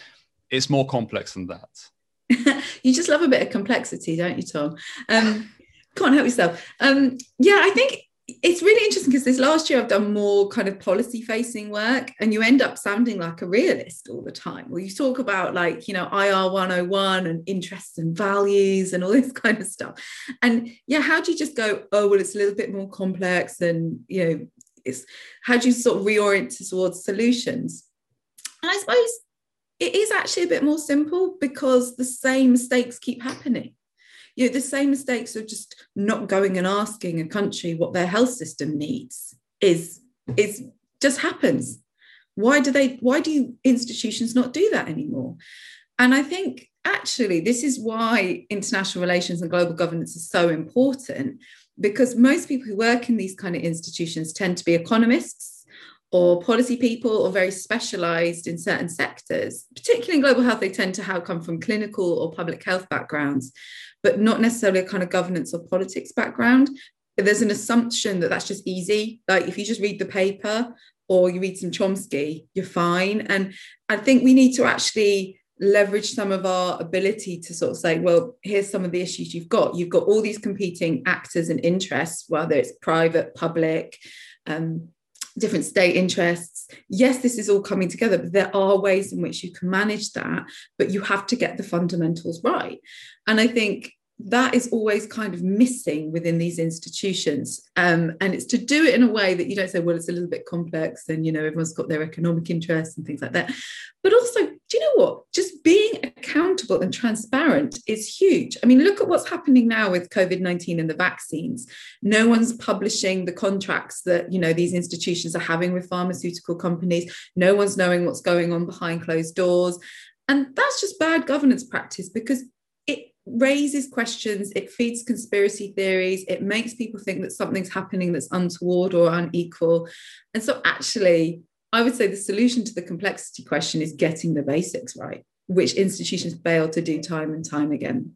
it's more complex than that. You just love a bit of complexity, don't you, Tom? Um, can't help yourself. Um, yeah, I think it's really interesting because this last year I've done more kind of policy facing work, and you end up sounding like a realist all the time. Well, you talk about like, you know, I R one oh one and interests and values and all this kind of stuff. And yeah, how do you just go, oh, well, it's a little bit more complex, and, you know, it's how do you sort of reorient towards solutions? And I suppose it is actually a bit more simple because the same mistakes keep happening. You know, the same mistakes of just not going and asking a country what their health system needs is, is just happens. Why do they, why do institutions not do that anymore? And I think actually this is why international relations and global governance is so important, because most people who work in these kind of institutions tend to be economists or policy people or very specialized in certain sectors. Particularly in global health, they tend to have come from clinical or public health backgrounds, but not necessarily a kind of governance or politics background. There's an assumption that that's just easy. Like if you just read the paper, or you read some Chomsky, you're fine. And I think we need to actually leverage some of our ability to sort of say, well, here's some of the issues you've got. You've got all these competing actors and interests, whether it's private, public, um, different state interests. Yes, this is all coming together, but there are ways in which you can manage that, but you have to get the fundamentals right. And I think that is always kind of missing within these institutions. Um, and it's to do it in a way that you don't say, well, it's a little bit complex and, you know, everyone's got their economic interests and things like that. But also, do you know what? Just being accountable and transparent is huge. I mean, look at what's happening now with COVID nineteen and the vaccines. No one's publishing the contracts that, you know, these institutions are having with pharmaceutical companies. No one's knowing what's going on behind closed doors. And that's just bad governance practice, because raises questions, it feeds conspiracy theories, it makes people think that something's happening that's untoward or unequal. And so actually, I would say the solution to the complexity question is getting the basics right, which institutions fail to do time and time again.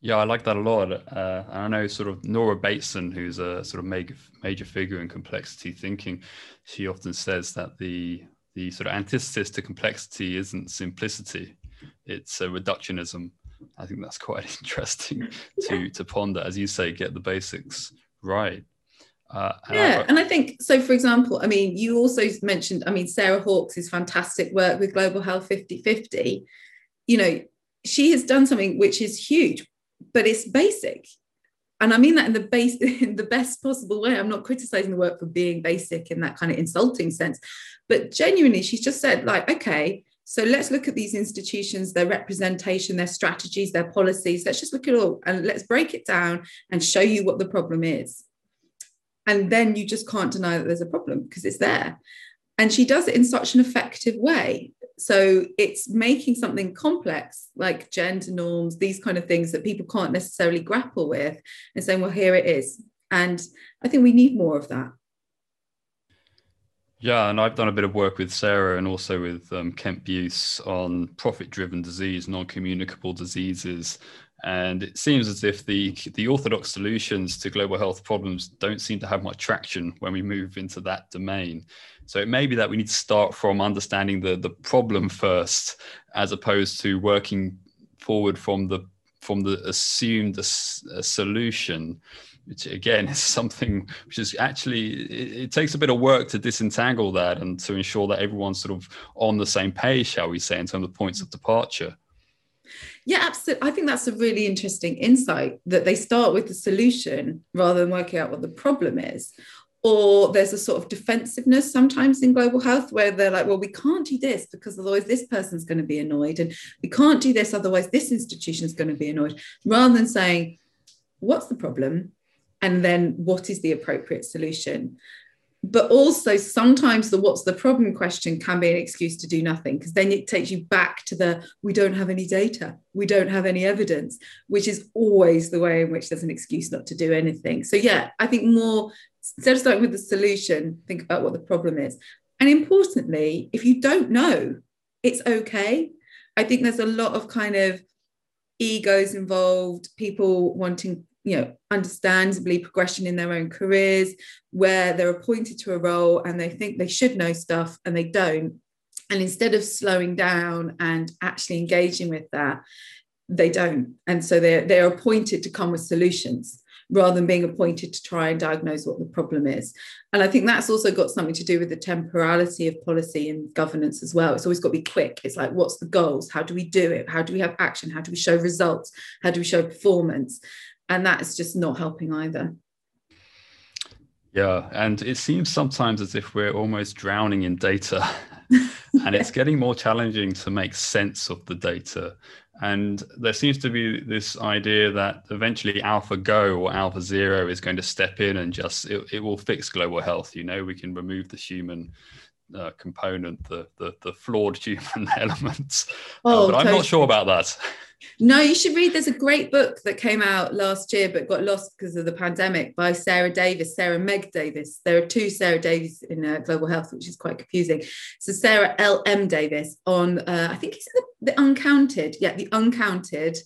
Yeah, I like that a lot. Uh, and I know sort of Nora Bateson, who's a sort of major, major figure in complexity thinking, she often says that the, the sort of antithesis to complexity isn't simplicity, it's a reductionism. I think that's quite interesting to yeah. to ponder, as you say, get the basics right. Uh, and yeah, I, and I think, so for example, I mean, you also mentioned, I mean, Sarah Hawkes' fantastic work with Global Health fifty fifty, you know, she has done something which is huge, but it's basic. And I mean that in the base, in the best possible way. I'm not criticizing the work for being basic in that kind of insulting sense, but genuinely, she's just said like, okay, so let's look at these institutions, their representation, their strategies, their policies. Let's just look at it all and let's break it down and show you what the problem is. And then you just can't deny that there's a problem because it's there. And she does it in such an effective way. So it's making something complex like gender norms, these kind of things that people can't necessarily grapple with, and saying, well, here it is. And I think we need more of that. Yeah, and I've done a bit of work with Sarah and also with um, Kent Buse on profit-driven disease, non-communicable diseases. And it seems as if the the orthodox solutions to global health problems don't seem to have much traction when we move into that domain. So it may be that we need to start from understanding the, the problem first, as opposed to working forward from the from the assumed as, uh, solution, which again is something which is actually, it, it takes a bit of work to disentangle that and to ensure that everyone's sort of on the same page, shall we say, in terms of points of departure. Yeah, absolutely. I think that's a really interesting insight, that they start with the solution rather than working out what the problem is. Or there's a sort of defensiveness sometimes in global health where they're like, well, we can't do this because otherwise this person's going to be annoyed, and we can't do this, otherwise this institution's going to be annoyed, rather than saying, what's the problem? And then what is the appropriate solution? But also sometimes the what's the problem question can be an excuse to do nothing, because then it takes you back to the we don't have any data, we don't have any evidence, which is always the way in which there's an excuse not to do anything. So yeah, I think more, instead of starting with the solution, think about what the problem is. And importantly, if you don't know, it's okay. I think there's a lot of kind of egos involved, people wanting, you know, understandably progression in their own careers, where they're appointed to a role and they think they should know stuff and they don't. And instead of slowing down and actually engaging with that, they don't. And so they're, they're appointed to come with solutions rather than being appointed to try and diagnose what the problem is. And I think that's also got something to do with the temporality of policy and governance as well. It's always got to be quick. It's like, what's the goals? How do we do it? How do we have action? How do we show results? How do we show performance? And that's just not helping either. Yeah, and it seems sometimes as if we're almost drowning in data and it's getting more challenging to make sense of the data. And there seems to be this idea that eventually AlphaGo or AlphaZero is going to step in and just, it, it will fix global health. You know, we can remove the human uh, component, the, the the flawed human elements. Oh, uh, but totally. I'm not sure about that. No, you should read, there's a great book that came out last year but got lost because of the pandemic by Sarah Davis, Sarah Meg Davis. There are two Sarah Davis in uh, global health, which is quite confusing. So Sarah L M Davis on, uh, I think it's the, the Uncounted. Yeah, The Uncounted.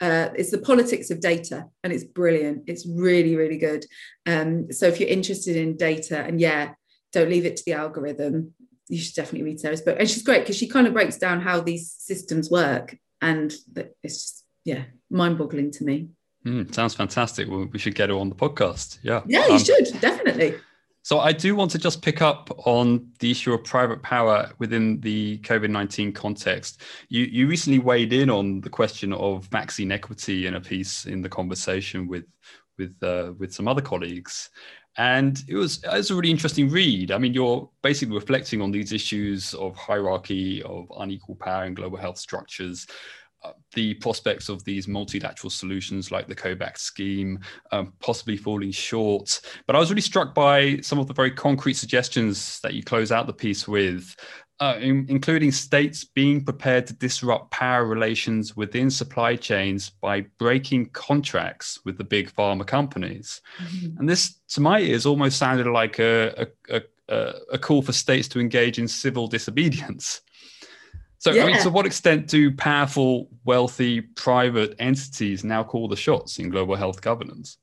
Uh, it's the politics of data, and it's brilliant. It's really, really good. Um, so if you're interested in data, and yeah, Don't leave it to the algorithm. You should definitely read Sarah's book. And she's great because she kind of breaks down how these systems work. And it's just, yeah, mind-boggling to me. Mm, sounds fantastic. Well, we should get her on the podcast. Yeah. Yeah, you um, should, definitely. So I do want to just pick up on the issue of private power within the COVID nineteen context. You, you recently weighed in on the question of vaccine equity in a piece in The Conversation with with uh, with some other colleagues. And it was, it was a really interesting read. I mean, you're basically reflecting on these issues of hierarchy, of unequal power in global health structures, uh, the prospects of these multilateral solutions like the COVAX scheme, um, possibly falling short. But I was really struck by some of the very concrete suggestions that you close out the piece with, uh, in, including states being prepared to disrupt power relations within supply chains by breaking contracts with the big pharma companies. Mm-hmm. And this, to my ears, almost sounded like a, a, a, a call for states to engage in civil disobedience. So, yeah. I mean, to what extent do powerful, wealthy, private entities now call the shots in global health governance?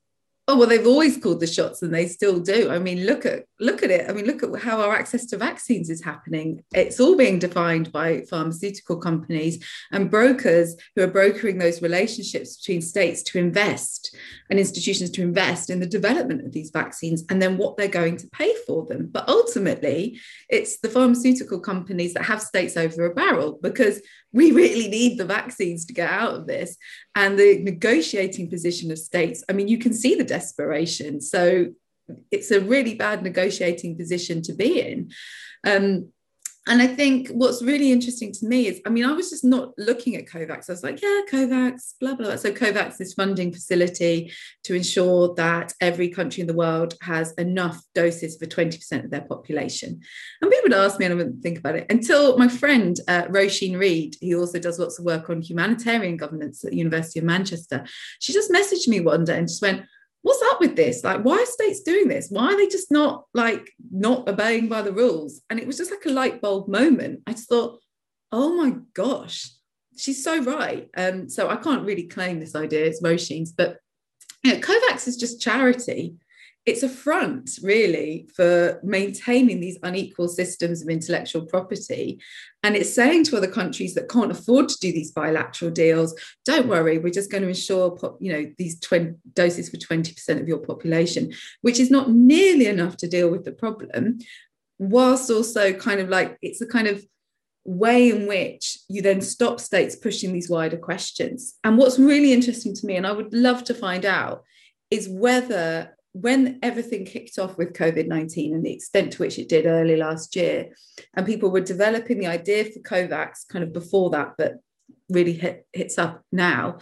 Oh, well, they've always called the shots and they still do. I mean, look at look at it. I mean, look at how our access to vaccines is happening. It's all being defined by pharmaceutical companies and brokers who are brokering those relationships between states to invest and institutions to invest in the development of these vaccines and then what they're going to pay for them. But ultimately, it's the pharmaceutical companies that have states over a barrel because we really need the vaccines to get out of this. And the negotiating position of states, I mean, you can see the desperation. So it's a really bad negotiating position to be in. Um, and I think what's really interesting to me is, I mean, I was just not looking at COVAX. I was like, yeah, COVAX, blah, blah, blah. So COVAX is funding facility to ensure that every country in the world has enough doses for twenty percent of their population. And people would ask me and I wouldn't think about it until my friend, uh, Roisin Reed, who also does lots of work on humanitarian governance at the University of Manchester, she just messaged me one day and just went, what's up with this? Like, why are states doing this? Why are they just not like not obeying by the rules? And it was just like a light bulb moment. I just thought, oh my gosh, she's so right. Um, so I can't really claim this idea, it's Roisin's, but you know, COVAX is just charity. It's a front, really, for maintaining these unequal systems of intellectual property. And it's saying to other countries that can't afford to do these bilateral deals, don't worry, we're just going to ensure, you know, these twenty doses for twenty percent of your population, which is not nearly enough to deal with the problem, whilst also kind of like, it's a kind of way in which you then stop states pushing these wider questions. And what's really interesting to me, and I would love to find out, is whether when everything kicked off with COVID nineteen and the extent to which it did early last year, and people were developing the idea for COVAX kind of before that, but really hit, hits up now,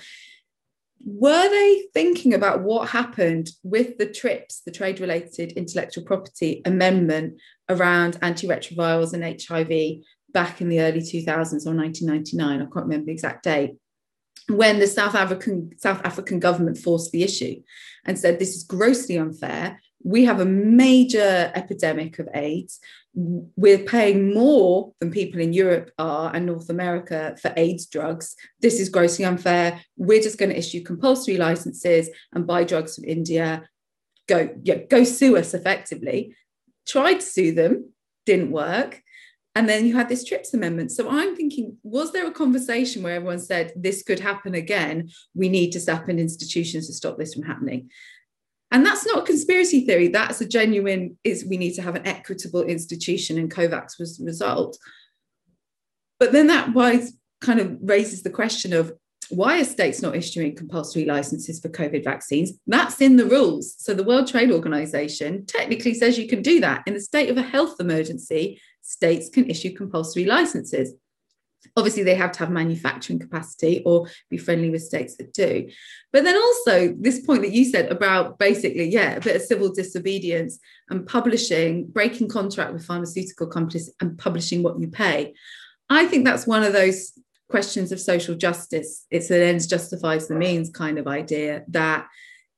were they thinking about what happened with the TRIPS, the Trade-Related Intellectual Property Amendment around antiretrovirals and H I V back in the early two thousands or nineteen ninety-nine, I can't remember the exact date, when the South African South African government forced the issue and said, this is grossly unfair. We have a major epidemic of AIDS. We're paying more than people in Europe are and North America for AIDS drugs. This is grossly unfair. We're just going to issue compulsory licenses and buy drugs from India. Go, yeah, go sue us effectively. Tried to sue them, didn't work. And then you had this TRIPS amendment. So I'm thinking, was there a conversation where everyone said, this could happen again, we need to step in institutions to stop this from happening? And that's not a conspiracy theory. That's a genuine, is we need to have an equitable institution, and COVAX was the result. But then that wise kind of raises the question of, why are states not issuing compulsory licenses for COVID vaccines? That's in the rules. So the World Trade Organization technically says you can do that. In the state of a health emergency, states can issue compulsory licenses. Obviously, they have to have manufacturing capacity or be friendly with states that do. But then also this point that you said about basically, yeah, a bit of civil disobedience and publishing, breaking contract with pharmaceutical companies and publishing what you pay. I think that's one of those questions of social justice. It's an ends justifies the means kind of idea that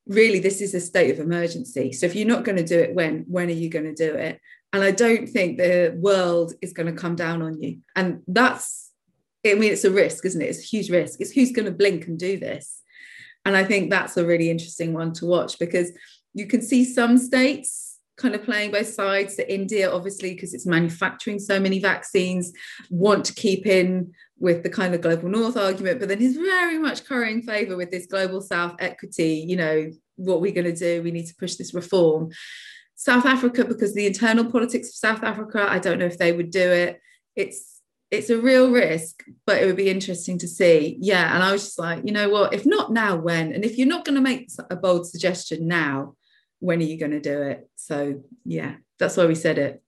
really this is a state of emergency. So if you're not going to do it, when, when are you going to do it? And I don't think the world is going to come down on you. And that's, I mean, it's a risk, isn't it? It's a huge risk. It's who's going to blink and do this. And I think that's a really interesting one to watch because you can see some states kind of playing both sides. So India, obviously, because it's manufacturing so many vaccines, want to keep in with the kind of global north argument, but then he's very much currying favour with this global south equity, you know, what we're going to do, we need to push this reform. South Africa, because the internal politics of South Africa, I don't know if they would do it. It's it's a real risk, but it would be interesting to see. Yeah, and I was just like, you know what, if not now, when? And if you're not going to make a bold suggestion now, when are you going to do it? So, yeah, that's why we said it.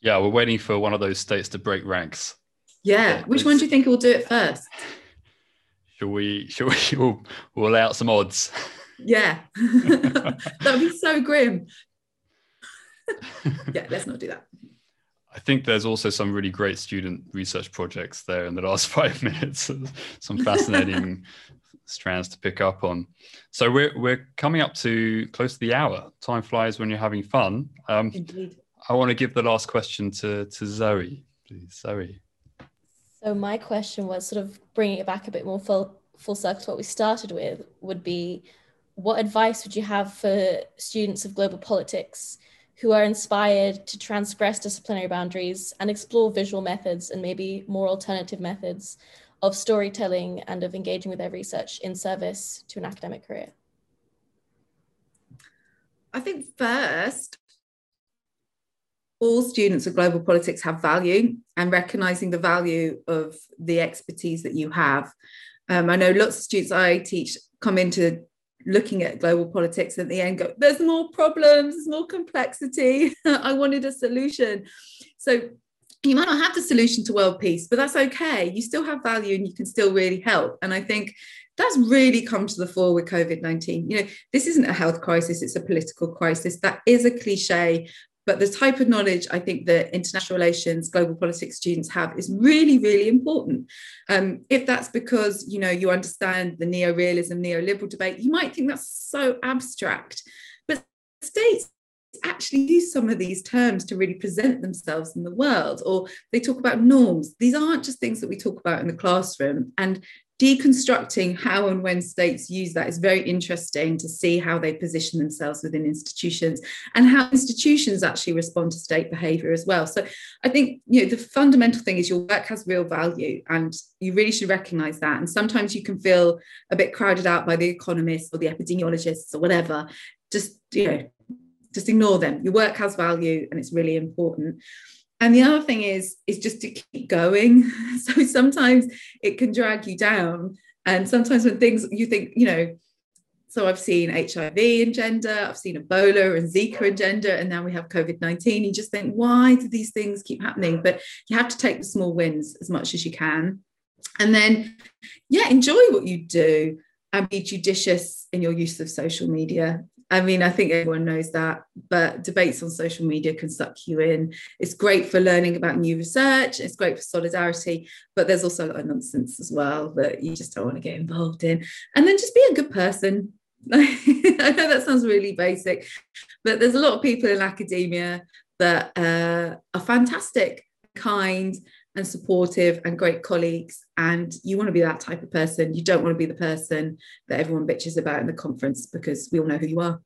Yeah, we're waiting for one of those states to break ranks. Yeah, which one do you think will do it first? Shall we, shall we, we'll, we'll lay out some odds. Yeah, that would be so grim. Yeah, let's not do that. I think there's also some really great student research projects there in the last five minutes, some fascinating strands to pick up on. So we're, we're coming up to close to the hour. Time flies when you're having fun. Um, Indeed. I want to give the last question to, to Zoe, please. Zoe. So my question was sort of bringing it back a bit more full, full circle to what we started with, would be, what advice would you have for students of global politics who are inspired to transgress disciplinary boundaries and explore visual methods and maybe more alternative methods of storytelling and of engaging with their research in service to an academic career? I think first, all students of global politics have value, and recognising the value of the expertise that you have. Um, I know lots of students I teach come into looking at global politics and at the end go, there's more problems, there's more complexity. I wanted a solution. So you might not have the solution to world peace, but that's okay. You still have value and you can still really help. And I think that's really come to the fore with COVID nineteen. You know, this isn't a health crisis, it's a political crisis. That is a cliche, but the type of knowledge I think that international relations, global politics students have is really, really important. Um, if that's because, you know, you understand the neorealism, neoliberal debate, you might think that's so abstract, but states actually use some of these terms to really present themselves in the world, or they talk about norms. These aren't just things that we talk about in the classroom, and deconstructing how and when states use that is very interesting to see how they position themselves within institutions and how institutions actually respond to state behaviour as well. So I think, you know, the fundamental thing is your work has real value and you really should recognise that. And sometimes you can feel a bit crowded out by the economists or the epidemiologists or whatever. Just, you know, just ignore them. Your work has value and it's really important. And the other thing is, is just to keep going. So sometimes it can drag you down. And sometimes when things you think, you know, so I've seen H I V and gender, I've seen Ebola and Zika and gender, and now we have COVID nineteen. You just think, why do these things keep happening? But you have to take the small wins as much as you can. And then, yeah, enjoy what you do and be judicious in your use of social media. I mean, I think everyone knows that, but debates on social media can suck you in. It's great for learning about new research. It's great for solidarity, but there's also a lot of nonsense as well that you just don't want to get involved in. And then just be a good person. I know that sounds really basic, but there's a lot of people in academia that uh, are fantastic, kind, and supportive and great colleagues, and you want to be that type of person. You don't want to be the person that everyone bitches about in the conference, because we all know who you are.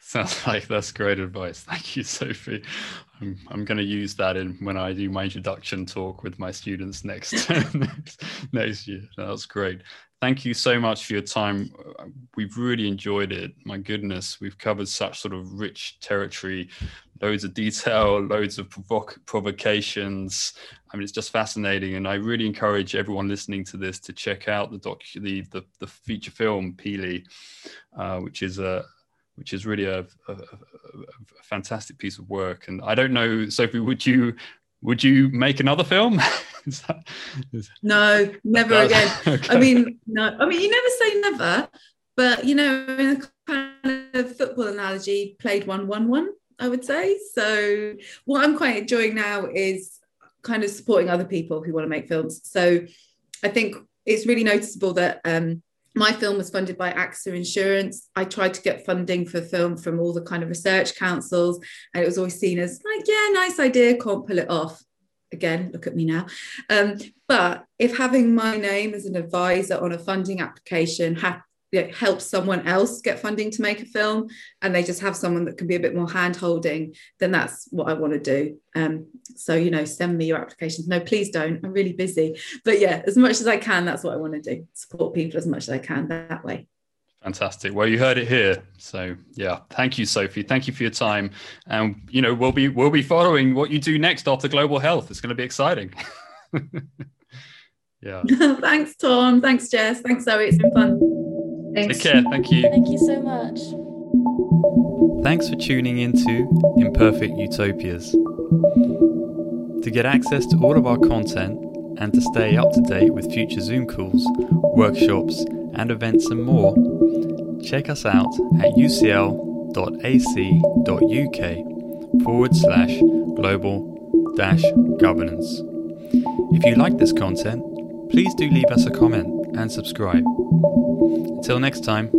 Sounds like that's great advice. Thank you, Sophie. I'm, I'm going to use that in when I do my introduction talk with my students next next, next year. That's great. Thank you so much for your time. We've really enjoyed it. My goodness, we've covered such sort of rich territory, loads of detail, loads of provo- provocations. I mean, it's just fascinating. And I really encourage everyone listening to this to check out the docu- the, the, the feature film, Pili, uh, which is a, which is really a, a, a fantastic piece of work. And I don't know, Sophie, would you, Would you make another film? is that, is, no, never again. Okay. I mean, no. I mean, you never say never, but you know, in a kind of football analogy, played one, one, one. I would say. So, what I'm quite enjoying now is kind of supporting other people who want to make films. So, I think it's really noticeable that um, my film was funded by AXA Insurance. I tried to get funding for film from all the kind of research councils, and it was always seen as like, yeah, nice idea, can't pull it off. Again, look at me now. Um, but if having my name as an advisor on a funding application ha- you know, help someone else get funding to make a film, and they just have someone that can be a bit more hand-holding, then that's what I want to do. Um, so, you know, send me your applications. No, please don't. I'm really busy. But yeah, as much as I can, that's what I want to do. Support people as much as I can that way. Fantastic. Well, you heard it here. So yeah, thank you, Sophie. Thank you for your time. And um, you know, we'll be we'll be following what you do next after Global Health. It's going to be exciting. Yeah. Thanks, Tom. Thanks, Jess. Thanks, Zoe. It's been fun. Thanks. Take care. Thank you. Thank you so much. Thanks for tuning into Imperfect Utopias. To get access to all of our content and to stay up to date with future Zoom calls, workshops, and events and more, check us out at ucl.ac.uk forward slash global dash governance. If you like this content, please do leave us a comment and subscribe. Until next time.